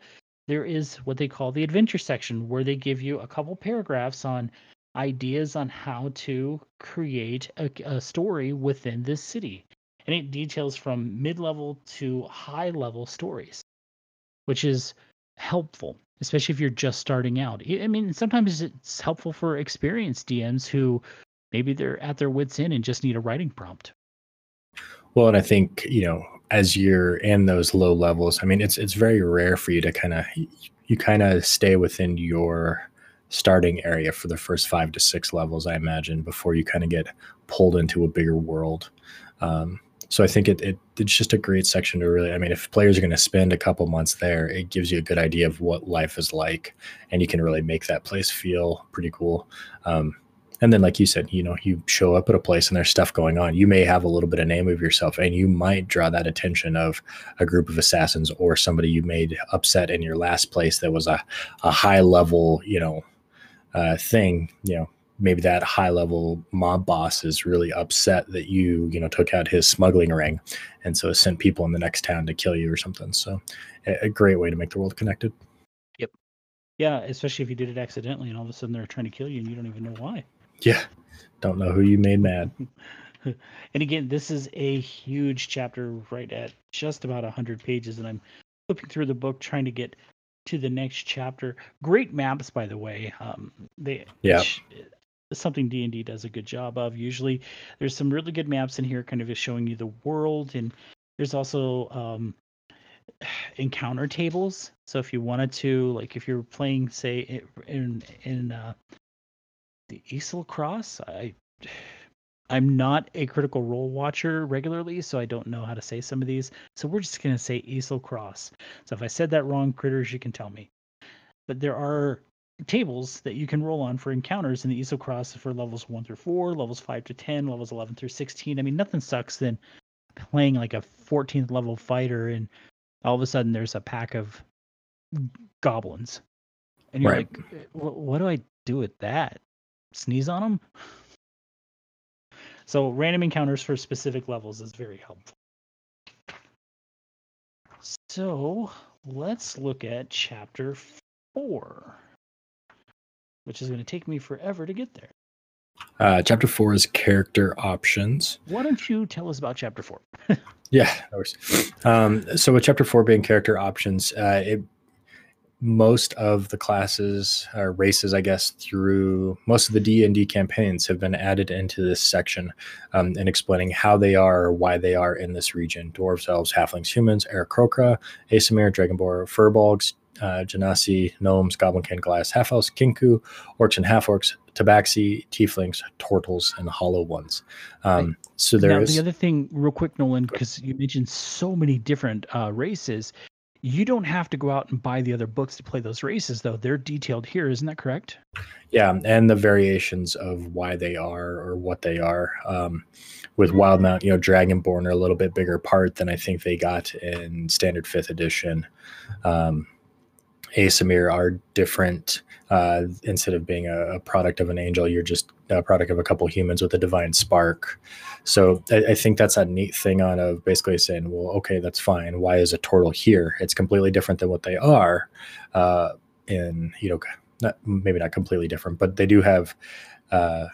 There is what they call the adventure section, where they give you a couple paragraphs on ideas on how to create a, a story within this city. And it details from mid-level to high-level stories, which is helpful, especially if you're just starting out. I mean, sometimes it's helpful for experienced D Ms who maybe they're at their wits' end and just need a writing prompt. Well, and I think, you know, as you're in those low levels, I mean, it's it's very rare for you to kind of, you kind of stay within your starting area for the first five to six levels, I imagine, before you kind of get pulled into a bigger world. Um, so I think it, it it's just a great section to really, I mean, if players are going to spend a couple months there, it gives you a good idea of what life is like, and you can really make that place feel pretty cool. Um And then, like you said, you know, you show up at a place and there's stuff going on. You may have a little bit of name of yourself, and you might draw that attention of a group of assassins or somebody you made upset in your last place that was a, a high level, you know, uh, thing. You know, maybe that high level mob boss is really upset that you, you know, took out his smuggling ring, and so sent people in the next town to kill you or something. So, a, a great way to make the world connected. Yep. Yeah, especially if you did it accidentally, and all of a sudden they're trying to kill you, and you don't even know why. Yeah, don't know who you made mad. And again, this is a huge chapter, right at just about one hundred pages, and I'm flipping through the book trying to get to the next chapter. Great maps, by the way. Um, they yeah. Something D and D does a good job of. Usually there's some really good maps in here kind of showing you the world, and there's also um, encounter tables. So if you wanted to, like if you're playing, say, in... in uh, the Easel Cross, I, I'm not a Critical Role watcher regularly, so I don't know how to say some of these. So we're just going to say Easel Cross. So if I said that wrong, critters, you can tell me. But there are tables that you can roll on for encounters in the Easel Cross for levels one through four, levels five to ten, levels eleven through sixteen. I mean, nothing sucks than playing like a fourteenth level fighter and all of a sudden there's a pack of goblins. And you're right. Like, what do I do with that? Sneeze on them. So random encounters for specific levels is very helpful. So let's look at chapter four, which is going to take me forever to get there. Uh, chapter four is character options. Why don't you tell us about chapter four? Yeah, of course. Um, so with chapter four being character options, uh, it, most of the classes or races, I guess, through most of the D and D campaigns have been added into this section um, and explaining how they are or why they are in this region. Dwarves, elves, halflings, humans, Aerocrocra, Asimir, Dragonborn, Firbolgs, uh, Genasi, gnomes, Goblin-kin, Glass, half-elves, Kinku, orcs and half-orcs, Tabaxi, tieflings, turtles, and hollow ones. Um, so there now, is... the other thing, real quick, Nolan, because you mentioned so many different uh, races, you don't have to go out and buy the other books to play those races, though. They're detailed here, isn't that correct? Yeah, and the variations of why they are or what they are. Um, with Wildemount, you know, Dragonborn are a little bit bigger part than I think they got in Standard fifth Edition. Um, Asimir are different. Uh, instead of being a, a product of an angel, you're just a product of a couple humans with a divine spark. So I, I think that's a neat thing on of basically saying, well, okay, that's fine. Why is a turtle here? It's completely different than what they are. Uh, in, you know, not, maybe not completely different, but they do have uh,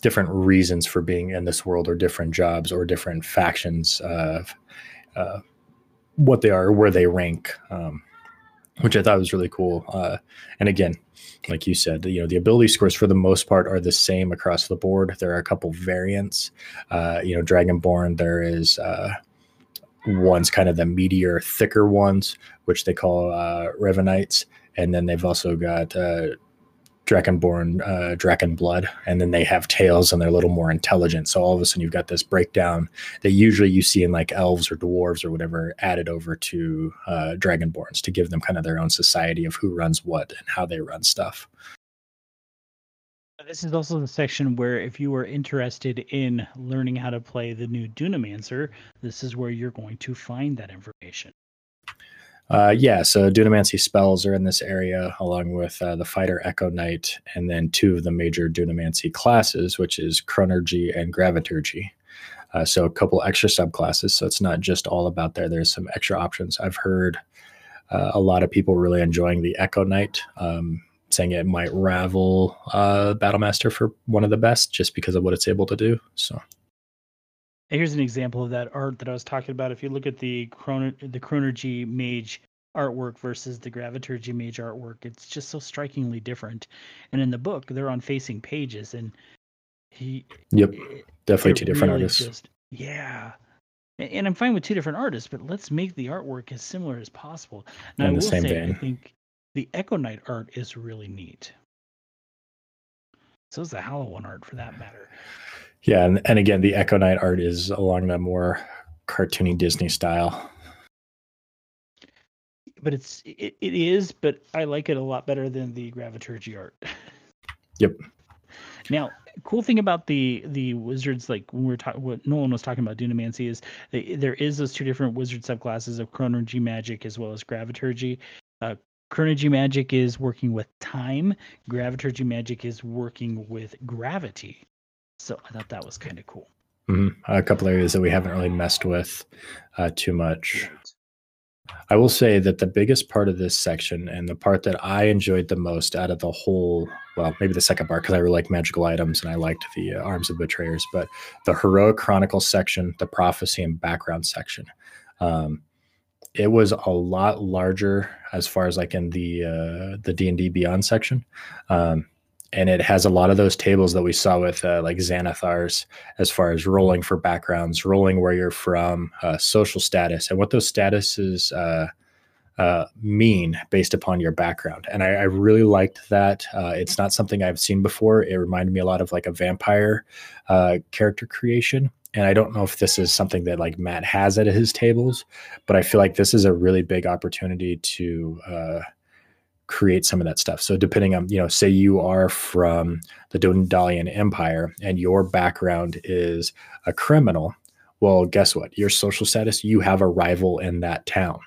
different reasons for being in this world or different jobs or different factions of uh, what they are, or where they rank. Um, which I thought was really cool. Uh, and again, like you said, you know, the ability scores for the most part are the same across the board. There are a couple variants. Uh, you know, Dragonborn, there is uh, one's kind of the meatier, thicker ones, which they call uh, Revenites. And then they've also got uh, Dragonborn, uh, Draconblood. And then they have tails and they're a little more intelligent. So all of a sudden you've got this breakdown that usually you see in like elves or dwarves or whatever added over to uh, Dragonborns to give them kind of their own society of who runs what and how they run stuff. This is also the section where if you are interested in learning how to play the new Dunamancer, this is where you're going to find that information. Uh, yeah, so Dunamancy spells are in this area, along with uh, the Fighter Echo Knight, and then two of the major Dunamancy classes, which is Chronergy and Graviturgy. Uh, so a couple extra subclasses, so it's not just all about there. There's some extra options. I've heard uh, a lot of people really enjoying the Echo Knight, um, saying it might rival uh, Battlemaster for one of the best, just because of what it's able to do. So. Here's an example of that art that I was talking about. If you look at the chrono, the Chronergy Mage artwork versus the Graviturgy Mage artwork, it's just so strikingly different. And in the book, they're on facing pages, and he yep, definitely two different really artists. Just, yeah, and I'm fine with two different artists, but let's make the artwork as similar as possible. And in I will say, vein. I think the Echo Knight art is really neat. So is the Hollow One art, for that matter. Yeah, and, and again, the Echo Knight art is along the more cartoony Disney style. But it's it, it is, but I like it a lot better than the Graviturgy art. Yep. Now, cool thing about the the wizards, like when we were talking, what Nolan was talking about Dunamancy, is they, there is those two different wizard subclasses of Chronergy Magic as well as Graviturgy. Uh, Chronergy Magic is working with time. Graviturgy Magic is working with gravity. So I thought that was kind of cool. Mm-hmm. A couple areas that we haven't really messed with uh, too much. I will say that the biggest part of this section and the part that I enjoyed the most out of the whole, well, maybe the second part, because I really liked magical items and I liked the uh, Arms of Betrayers, but the Heroic Chronicles section, the Prophecy and Background section, um, it was a lot larger as far as like in the uh, the D and D Beyond section. Um And it has a lot of those tables that we saw with uh, like Xanathar's, as far as rolling for backgrounds, rolling where you're from, uh, social status, and what those statuses uh, uh, mean based upon your background. And I, I really liked that. Uh, it's not something I've seen before. It reminded me a lot of like a vampire uh, character creation. And I don't know if this is something that like Matt has at his tables, but I feel like this is a really big opportunity to uh create some of that stuff. So depending on, you know, say you are from the Dondalian Empire and your background is a criminal. Well, guess what? Your social status, you have a rival in that town.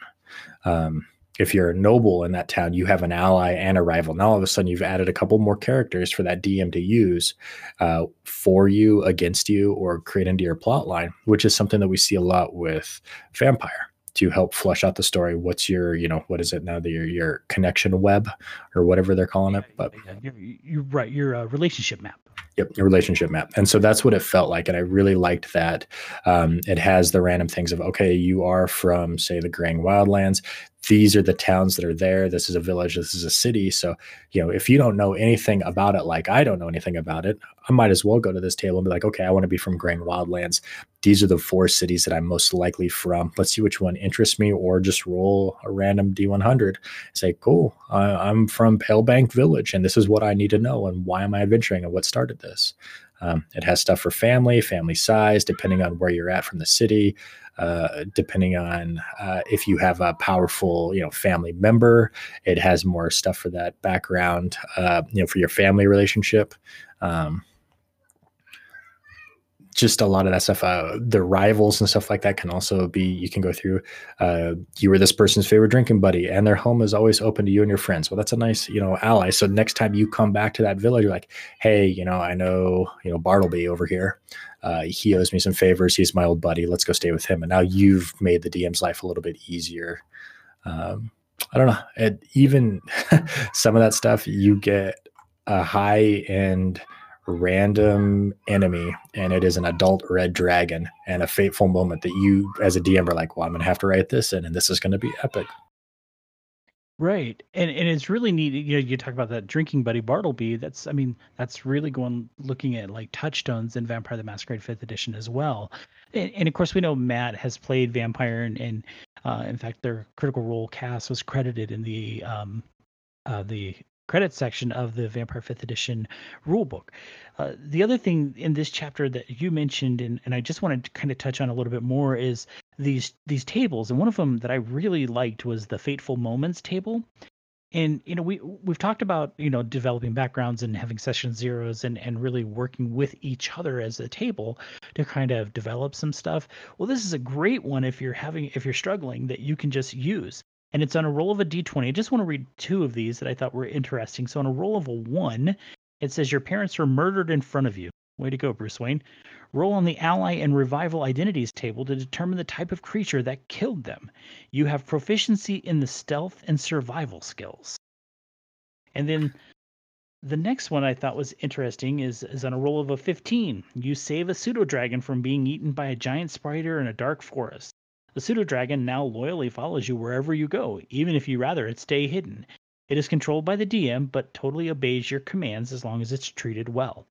Um, if you're a noble in that town, you have an ally and a rival. Now all of a sudden you've added a couple more characters for that D M to use uh, for you, against you, or create into your plot line, which is something that we see a lot with Vampire. to help flesh out the story. What's your, you know, what is it now that your, your connection web or whatever they're calling it, but you're, you're right. Your uh, relationship map. Yep. A relationship map. And so that's what it felt like. And I really liked that. Um, it has the random things of, okay, you are from, say, the Graying Wildlands. These are the towns that are there. This is a village. This is a city. So, you know, if you don't know anything about it, like I don't know anything about it, I might as well go to this table and be like, okay, I want to be from Graying Wildlands. These are the four cities that I'm most likely from. Let's see which one interests me, or just roll a random D one hundred and say, cool, uh, I'm from Palebank Village, and this is what I need to know, and why am I adventuring, and what started this? Um, it has stuff for family, family size, depending on where you're at from the city, uh, depending on uh, if you have a powerful, you know, family member. It has more stuff for that background, uh, you know, for your family relationship. Um, just a lot of that stuff, uh, the rivals and stuff like that can also be, you can go through, uh, you were this person's favorite drinking buddy and their home is always open to you and your friends. Well, that's a nice, you know, ally. So next time you come back to that village, you're like, hey, you know, I know, you know, Bartleby over here. Uh, he owes me some favors. He's my old buddy. Let's go stay with him. And now you've made the D M's life a little bit easier. Um, I don't know. And even some of that stuff, you get a high end random enemy, and it is an adult red dragon, and a fateful moment that you as a D M are like, well, I'm gonna have to write this in, and this is gonna be epic, right? And and it's really neat. You know, you talk about that drinking buddy Bartleby. That's, I mean, that's really going, looking at like touchstones in Vampire the Masquerade fifth edition as well. And, and of course we know Matt has played Vampire, and, and uh in fact their Critical Role cast was credited in the um uh the credit section of the Vampire fifth edition rulebook. Uh, the other thing in this chapter that you mentioned, and, and I just wanted to kind of touch on a little bit more, is these these tables. And one of them that I really liked was the Fateful Moments table. And, you know, we, we've talked about, you know, developing backgrounds and having session zeros and, and really working with each other as a table to kind of develop some stuff. Well, this is a great one if you're having, if you're struggling, that you can just use. And it's on a roll of a d twenty. I just want to read two of these that I thought were interesting. So on a roll of a one, it says your parents were murdered in front of you. Way to go, Bruce Wayne. Roll on the Ally and Revival Identities table to determine the type of creature that killed them. You have proficiency in the stealth and survival skills. And then the next one I thought was interesting is, is on a roll of a fifteen. You save a pseudo-dragon from being eaten by a giant spider in a dark forest. The pseudo-dragon now loyally follows you wherever you go, even if you rather it stay hidden. It is controlled by the D M, but totally obeys your commands as long as it's treated well.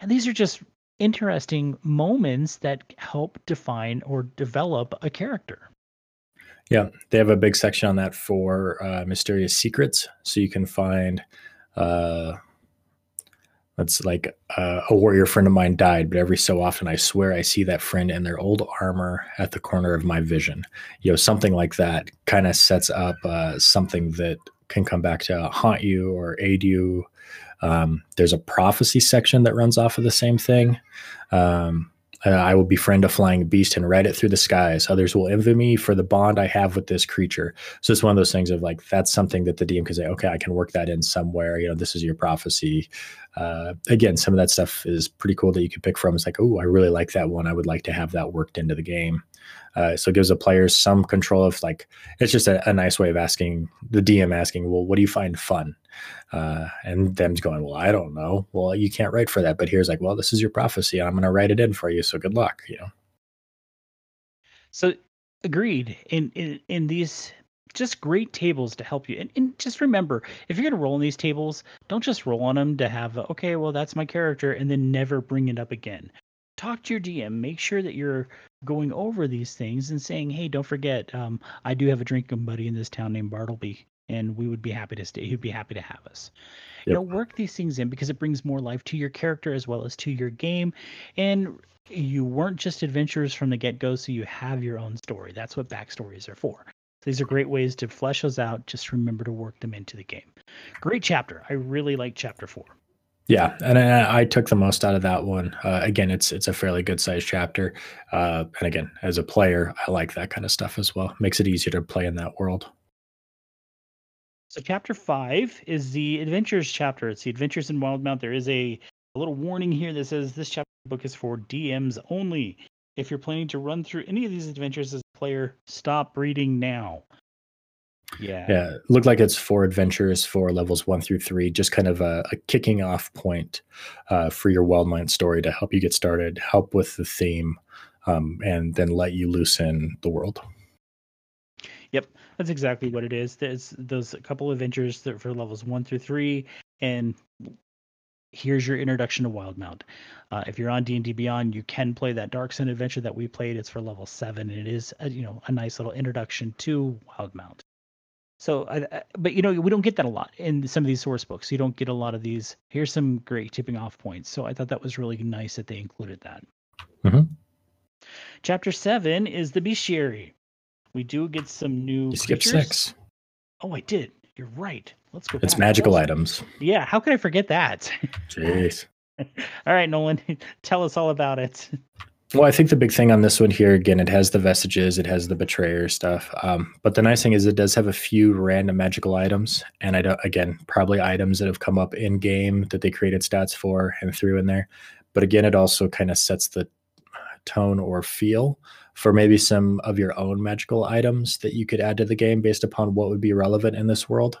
And these are just interesting moments that help define or develop a character. Yeah, they have a big section on that for uh, Mysterious Secrets, so you can find... Uh... It's like uh, a warrior friend of mine died, but every so often I swear I see that friend in their old armor at the corner of my vision. You know, something like that kind of sets up uh, something that can come back to haunt you or aid you. Um, there's a prophecy section that runs off of the same thing. Um, I will befriend a flying beast and ride it through the skies. Others will envy me for the bond I have with this creature. So it's one of those things of like, that's something that the D M can say, okay, I can work that in somewhere. You know, this is your prophecy. Uh, again, some of that stuff is pretty cool that you can pick from. It's like, oh, I really like that one. I would like to have that worked into the game. Uh, so it gives the players some control of like, it's just a, a nice way of asking the D M asking, well, what do you find fun? Uh, and them's going, well, I don't know. Well, you can't write for that, but here's like, well, this is your prophecy and I'm going to write it in for you. So good luck, you know? So agreed. In, in, in these just great tables to help you. And, and just remember, if you're going to roll on these tables, don't just roll on them to have, a, okay, well, that's my character, and then never bring it up again. Talk to your D M, make sure that you're going over these things and saying, hey, don't forget, um, I do have a drinking buddy in this town named Bartleby, and we would be happy to stay. He'd be happy to have us. Yep. You know, work these things in because it brings more life to your character as well as to your game. And you weren't just adventurers from the get-go, so you have your own story. That's what backstories are for. So these are great ways to flesh those out. Just remember to work them into the game. Great chapter. I really like chapter four. Yeah, and I, I took the most out of that one. Uh, again, it's it's a fairly good-sized chapter. Uh, and again, as a player, I like that kind of stuff as well. Makes it easier to play in that world. So chapter five is the Adventures chapter. It's the Adventures in Wildemount. There is a, a little warning here that says this chapter book is for D Ms only. If you're planning to run through any of these adventures as a player, stop reading now. Yeah. Yeah. Looked like it's four adventures for levels one through three, just kind of a, a kicking off point uh, for your Wildemount story to help you get started, help with the theme, um, and then let you loosen the world. Yep. That's exactly what it is. There's those a couple adventures that for levels one through three, and here's your introduction to Wildemount. Uh, if you're on D and D Beyond, you can play that Darksun adventure that we played. It's for level seven, and it is a, you know, a nice little introduction to Wildemount. So, I, I, but you know, we don't get that a lot in some of these source books. You don't get a lot of these. Here's some great tipping off points. So I thought that was really nice that they included that. Mm-hmm. Chapter seven is the bestiary. We do get some new. You skipped six. Oh, I did. You're right. Let's go. It's back. Magical That's... items. Yeah. How could I forget that? Jeez. All right, Nolan, tell us all about it. Well, I think the big thing on this one here, again, it has the vestiges, it has the betrayer stuff. Um, but the nice thing is it does have a few random magical items. And I don't, again, probably items that have come up in game that they created stats for and threw in there. But again, it also kind of sets the tone or feel for maybe some of your own magical items that you could add to the game based upon what would be relevant in this world.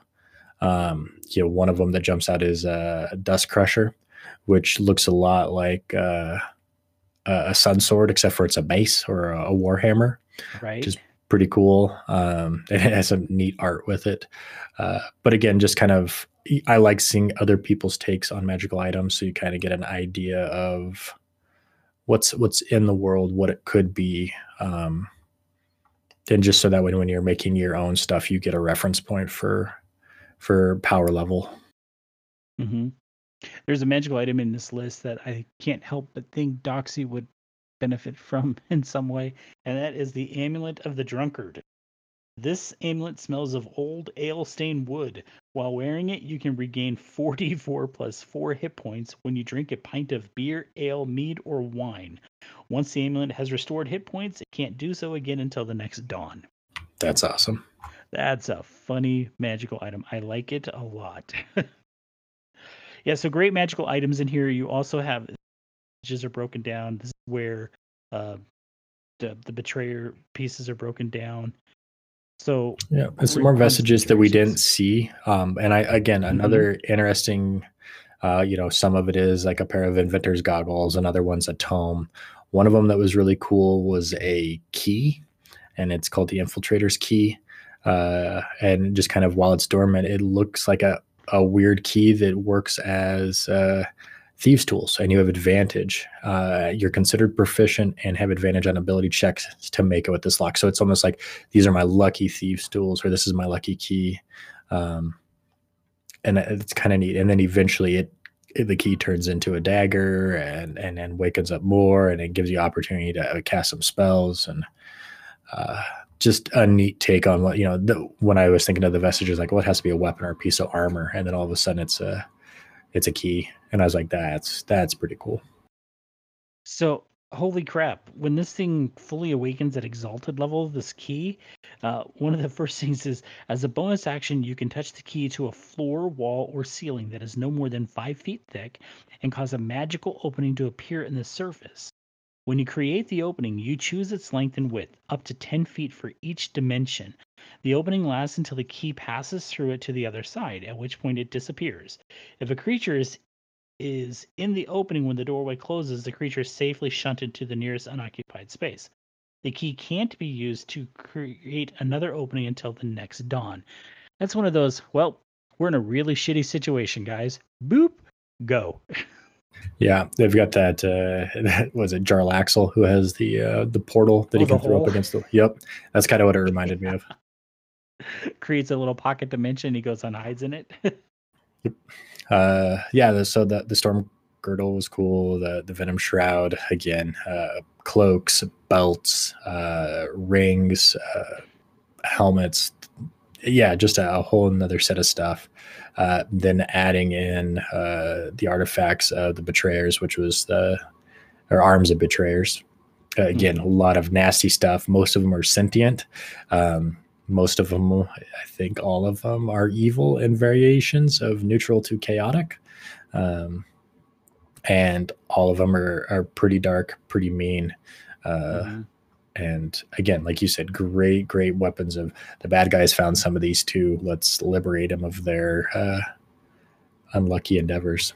Um, you know, one of them that jumps out is a uh, Dust Crusher, which looks a lot like uh, a sun sword, except for it's a mace or a, a warhammer, right? Which is pretty cool. Um, it has some neat art with it. Uh, but again, just kind of, I like seeing other people's takes on magical items. So you kind of get an idea of what's, what's in the world, what it could be. Um, and just so that when, when you're making your own stuff, you get a reference point for, for power level. Mm-hmm. There's a magical item in this list that I can't help but think Doxy would benefit from in some way, and that is the Amulet of the Drunkard. This amulet smells of old ale-stained wood. While wearing it, you can regain forty-four plus four hit points when you drink a pint of beer, ale, mead, or wine. Once the amulet has restored hit points, it can't do so again until the next dawn. That's awesome. That's a funny magical item. I like it a lot. Yeah, so great magical items in here. You also have, pages are broken down. This is where uh, the the betrayer pieces are broken down. So yeah, there's some more vestiges that we didn't see. Um, and I again, another mm-hmm. interesting, uh, you know, some of it is like a pair of inventor's goggles. Another one's a tome. One of them that was really cool was a key, and it's called the Infiltrator's Key. Uh, and just kind of while it's dormant, it looks like a a weird key that works as uh, thieves' tools, and you have advantage. Uh, you're considered proficient and have advantage on ability checks to make it with this lock. So it's almost like these are my lucky thieves' tools, or this is my lucky key. Um, and it's kind of neat. And then eventually it, it the key turns into a dagger and, and and wakens up more, and it gives you opportunity to cast some spells, and uh, just a neat take on what, you know, the, when I was thinking of the vestiges, like, well, it has to be a weapon or a piece of armor. And then all of a sudden it's a, it's a key. And I was like, that's, that's pretty cool. So holy crap. When this thing fully awakens at exalted level, this key, uh, one of the first things is as a bonus action, you can touch the key to a floor, wall, or ceiling that is no more than five feet thick and cause a magical opening to appear in the surface. When you create the opening, you choose its length and width, up to ten feet for each dimension. The opening lasts until the key passes through it to the other side, at which point it disappears. If a creature is, is in the opening when the doorway closes, the creature is safely shunted to the nearest unoccupied space. The key can't be used to create another opening until the next dawn. That's one of those, well, we're in a really shitty situation, guys. Boop, go. Yeah, they've got that, uh, that was it Jarlaxle who has the uh, the portal that oh, he can throw hole. Up against the Yep. That's kind of what it reminded yeah. me of. Creates a little pocket dimension, he goes and hides in it. Yep. Uh, yeah, so the, the Storm Girdle was cool, the the Venom Shroud, again, uh, cloaks, belts, uh, rings, uh, helmets. Yeah, just a, a whole another set of stuff. Uh, then adding in uh, the artifacts of the Betrayers, which was the or arms of Betrayers. Uh, again, mm-hmm. a lot of nasty stuff. Most of them are sentient. Um, most of them, I think all of them, are evil in variations of neutral to chaotic. Um, and all of them are, are pretty dark, pretty mean. Uh, mm-hmm. And again, like you said, great, great weapons of the bad guys found some of these too. Let's liberate them of their uh, unlucky endeavors.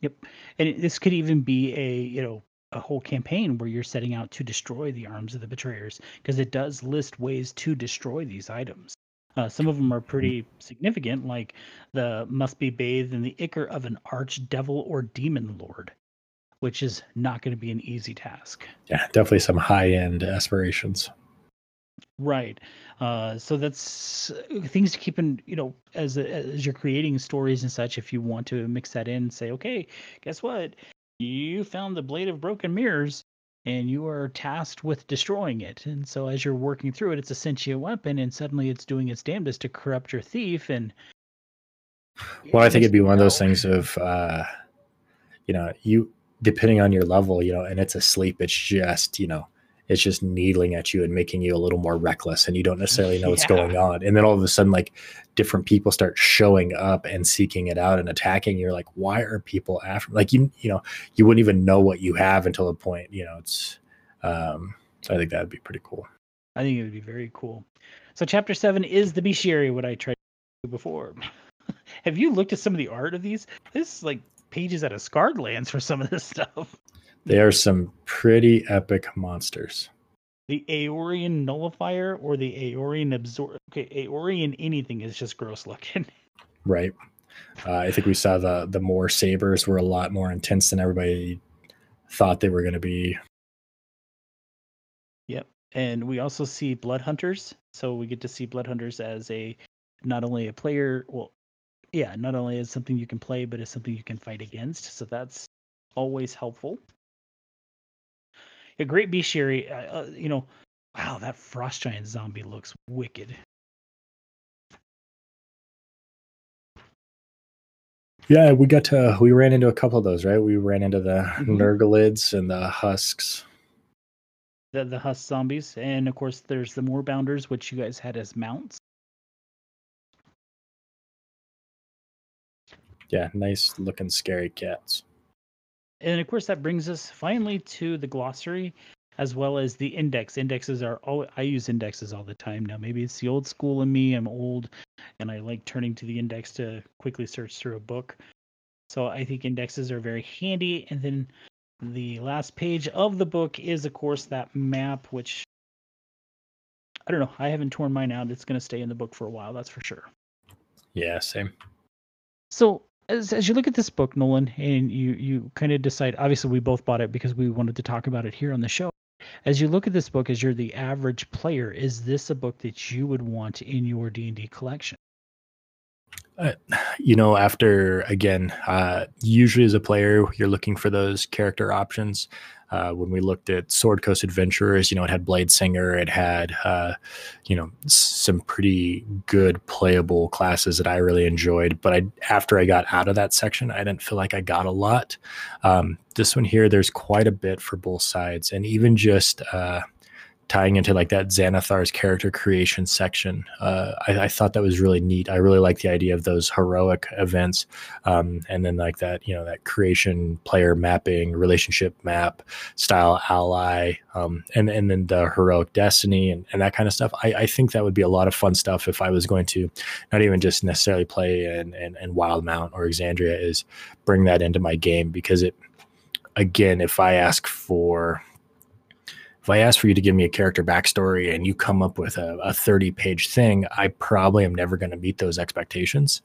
Yep. And this could even be a, you know, a whole campaign where you're setting out to destroy the arms of the betrayers, because it does list ways to destroy these items. Uh, some of them are pretty significant, like the must be bathed in the ichor of an archdevil or demon lord, which is not going to be an easy task. Yeah, definitely some high-end aspirations. Right. Uh, so that's things to keep in, you know, as as you're creating stories and such, if you want to mix that in, say, okay, guess what? You found the Blade of Broken Mirrors, and you are tasked with destroying it. And so as you're working through it, it's a sentient weapon, and suddenly it's doing its damnedest to corrupt your thief. And well, I think it'd be one of those things of, uh, you know, you depending on your level, you know, and it's asleep, it's just, you know, it's just needling at you and making you a little more reckless, and you don't necessarily know yeah. what's going on. And then all of a sudden, like, different people start showing up and seeking it out and attacking. You're like, why are people after? Like, you, you know, you wouldn't even know what you have until the point, you know, it's, um, so I think that'd be pretty cool. I think it would be very cool. So chapter seven is the bestiary, what I tried to do before. Have you looked at some of the art of these? This is like pages out of Scarred Lands for some of this stuff. They are some pretty epic monsters. The Aeorian Nullifier or the Aeorian Absorb. Okay, Aeorian anything is just gross looking. Right. Uh, I think we saw the the more sabers were a lot more intense than everybody thought they were going to be. Yep. And we also see Blood Hunters. So we get to see Blood Hunters as a, not only a player, well, yeah, not only as something you can play, but as something you can fight against. So that's always helpful. A great bestiary, uh, you know, wow, that frost giant zombie looks wicked. Yeah, we got to, we ran into a couple of those, right? We ran into the mm-hmm. Nergolids and the husks. The, the husk zombies. And of course, there's the moorbounders, which you guys had as mounts. Yeah, nice looking scary cats. And of course, that brings us finally to the glossary, as well as the index. Indexes are all, I use indexes all the time now. Maybe it's the old school in me. I'm old, and I like turning to the index to quickly search through a book. So I think indexes are very handy. And then the last page of the book is, of course, that map, which I don't know. I haven't torn mine out. It's going to stay in the book for a while. That's for sure. Yeah, same. So As, as you look at this book, Nolan, and you, you kind of decide, obviously we both bought it because we wanted to talk about it here on the show. As you look at this book, as you're the average player, is this a book that you would want in your D and D collection? Uh, you know, after, again, uh, usually as a player, you're looking for those character options. Uh, when we looked at Sword Coast Adventurers, you know, it had Bladesinger. It had, uh, you know, some pretty good playable classes that I really enjoyed. But I, after I got out of that section, I didn't feel like I got a lot. Um, this one here, there's quite a bit for both sides. And even just uh, tying into like that Xanathar's character creation section, uh, I, I thought that was really neat. I really like the idea of those heroic events, um, and then like that, you know, that creation, player mapping, relationship map, style ally, um, and and then the heroic destiny and, and that kind of stuff. I, I think that would be a lot of fun stuff if I was going to not even just necessarily play in in, in Wildemount or Exandria, is bring that into my game, because it, again, if I ask for If I ask for you to give me a character backstory and you come up with a, a thirty-page thing, I probably am never going to meet those expectations,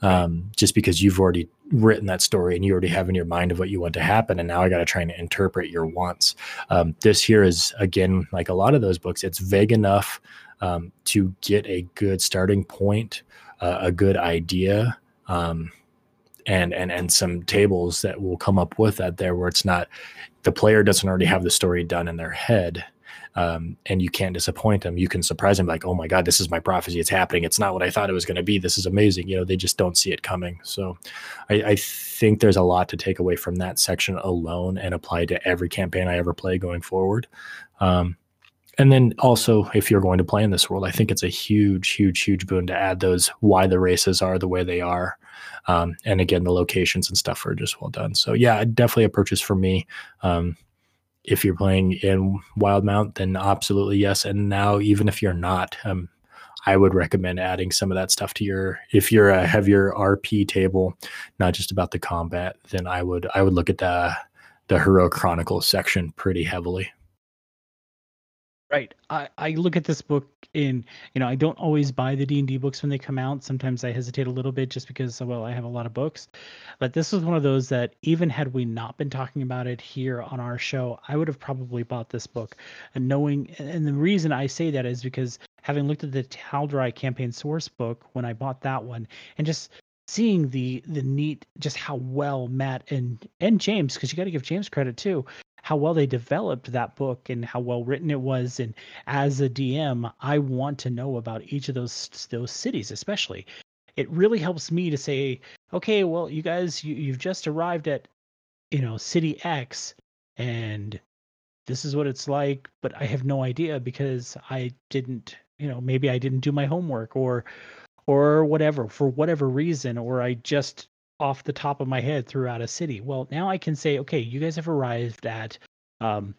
um, just because you've already written that story and you already have in your mind of what you want to happen. And now I got to try and interpret your wants. Um, this here is, again, like a lot of those books, it's vague enough um, to get a good starting point, uh, a good idea, um, and and and some tables that will come up with that there, where it's not, the player doesn't already have the story done in their head, um, and you can't disappoint them. You can surprise them, like, oh my God, this is my prophecy. It's happening. It's not what I thought it was going to be. This is amazing. You know, they just don't see it coming. So I, I think there's a lot to take away from that section alone and apply to every campaign I ever play going forward. Um, and then also, if you're going to play in this world, I think it's a huge, huge, huge boon to add those, why the races are the way they are. Um, and again, the locations and stuff are just well done. So yeah, definitely a purchase for me. Um, if you're playing in Wildemount, then absolutely yes. And now, even if you're not, um, I would recommend adding some of that stuff to your, if you're a heavier R P table, not just about the combat, then I would, I would look at the, the Hero Chronicles section pretty heavily. Right. I, I look at this book in, you know, I don't always buy the D and D books when they come out. Sometimes I hesitate a little bit just because, well, I have a lot of books. But this was one of those that even had we not been talking about it here on our show, I would have probably bought this book. And knowing, and the reason I say that is because having looked at the Tal'Dorei campaign sourcebook when I bought that one, and just seeing the the neat, just how well Matt and, and James, because you got to give James credit too, how well they developed that book and how well written it was. And as a D M, I want to know about each of those those cities, especially. It really helps me to say, okay, well, you guys, you, you've just arrived at, you know, City X, and this is what it's like, but I have no idea because I didn't, you know, maybe I didn't do my homework or, or whatever, for whatever reason, or I just off the top of my head throughout a city. Well, now I can say, okay, you guys have arrived at um,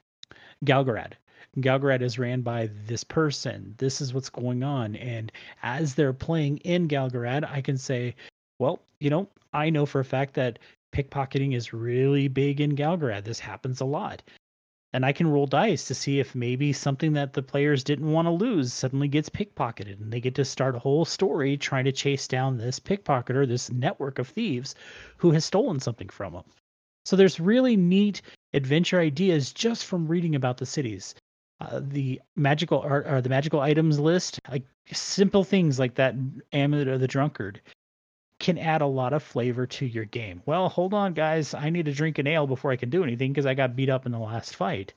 Galgorad. Galgorad is ran by this person. This is what's going on. And as they're playing in Galgorad, I can say, well, you know, I know for a fact that pickpocketing is really big in Galgorad. This happens a lot. And I can roll dice to see if maybe something that the players didn't want to lose suddenly gets pickpocketed, and they get to start a whole story trying to chase down this pickpocketer, this network of thieves who has stolen something from them. So there's really neat adventure ideas just from reading about the cities. Uh, the magical art or the magical items list, like simple things like that amulet of the drunkard, can add a lot of flavor to your game. Well, hold on, guys. I need to drink an ale before I can do anything because I got beat up in the last fight.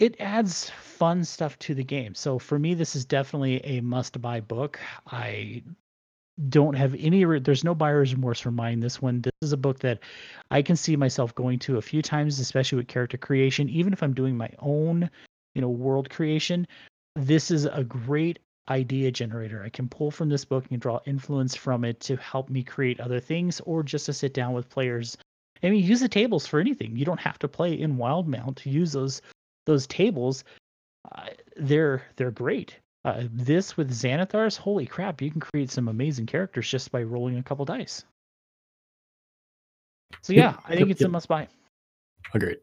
It adds fun stuff to the game. So for me, this is definitely a must-buy book. I don't have any... Re- There's no buyer's remorse for mine this one. This is a book that I can see myself going to a few times, especially with character creation. Even if I'm doing my own, you know, world creation, this is a great idea generator. I can pull from this book and draw influence from it to help me create other things, or just to sit down with players. I mean, use the tables for anything. You don't have to play in Wildemount. Use those those tables. Uh, they're they're great. Uh, this with Xanathar's, holy crap! You can create some amazing characters just by rolling a couple dice. So yeah, I think it's a must buy. Agreed.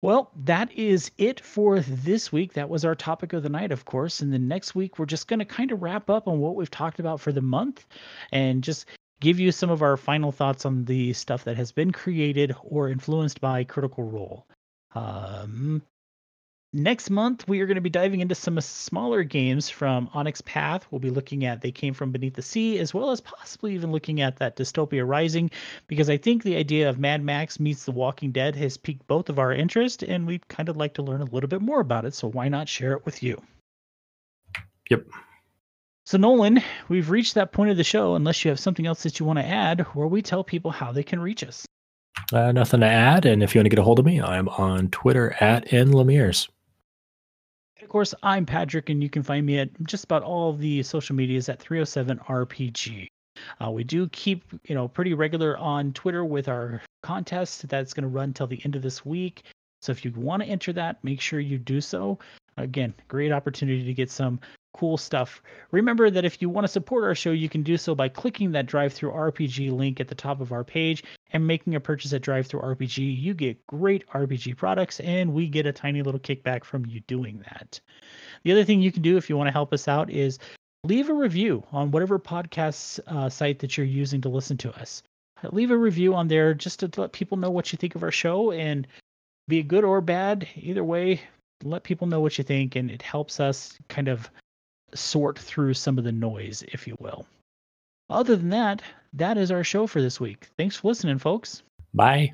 Well, that is it for this week. That was our topic of the night, of course. And then next week, we're just going to kind of wrap up on what we've talked about for the month and just give you some of our final thoughts on the stuff that has been created or influenced by Critical Role. Um, next month, we are going to be diving into some smaller games from Onyx Path. We'll be looking at They Came From Beneath the Sea, as well as possibly even looking at that Dystopia Rising, because I think the idea of Mad Max meets The Walking Dead has piqued both of our interest, and we'd kind of like to learn a little bit more about it, so why not share it with you? Yep. So, Nolan, we've reached that point of the show, unless you have something else that you want to add, where we tell people how they can reach us. Uh, nothing to add, and if you want to get a hold of me, I'm on Twitter at nlemires. Of course, I'm Patrick, and you can find me at just about all of the social medias at three oh seven R P G. Uh, we do keep, you know, pretty regular on Twitter with our contest that's going to run till the end of this week. So if you want to enter that, make sure you do so. Again, great opportunity to get some cool stuff. Remember that if you want to support our show, you can do so by clicking that Drive-Thru R P G link at the top of our page and making a purchase at Drive-Thru R P G. You get great R P G products, and we get a tiny little kickback from you doing that. The other thing you can do if you want to help us out is leave a review on whatever podcast uh, site that you're using to listen to us. Leave a review on there just to let people know what you think of our show, and be good or bad, either way, let people know what you think, and it helps us kind of sort through some of the noise, if you will. Other than that, that is our show for this week. Thanks for listening, folks. Bye.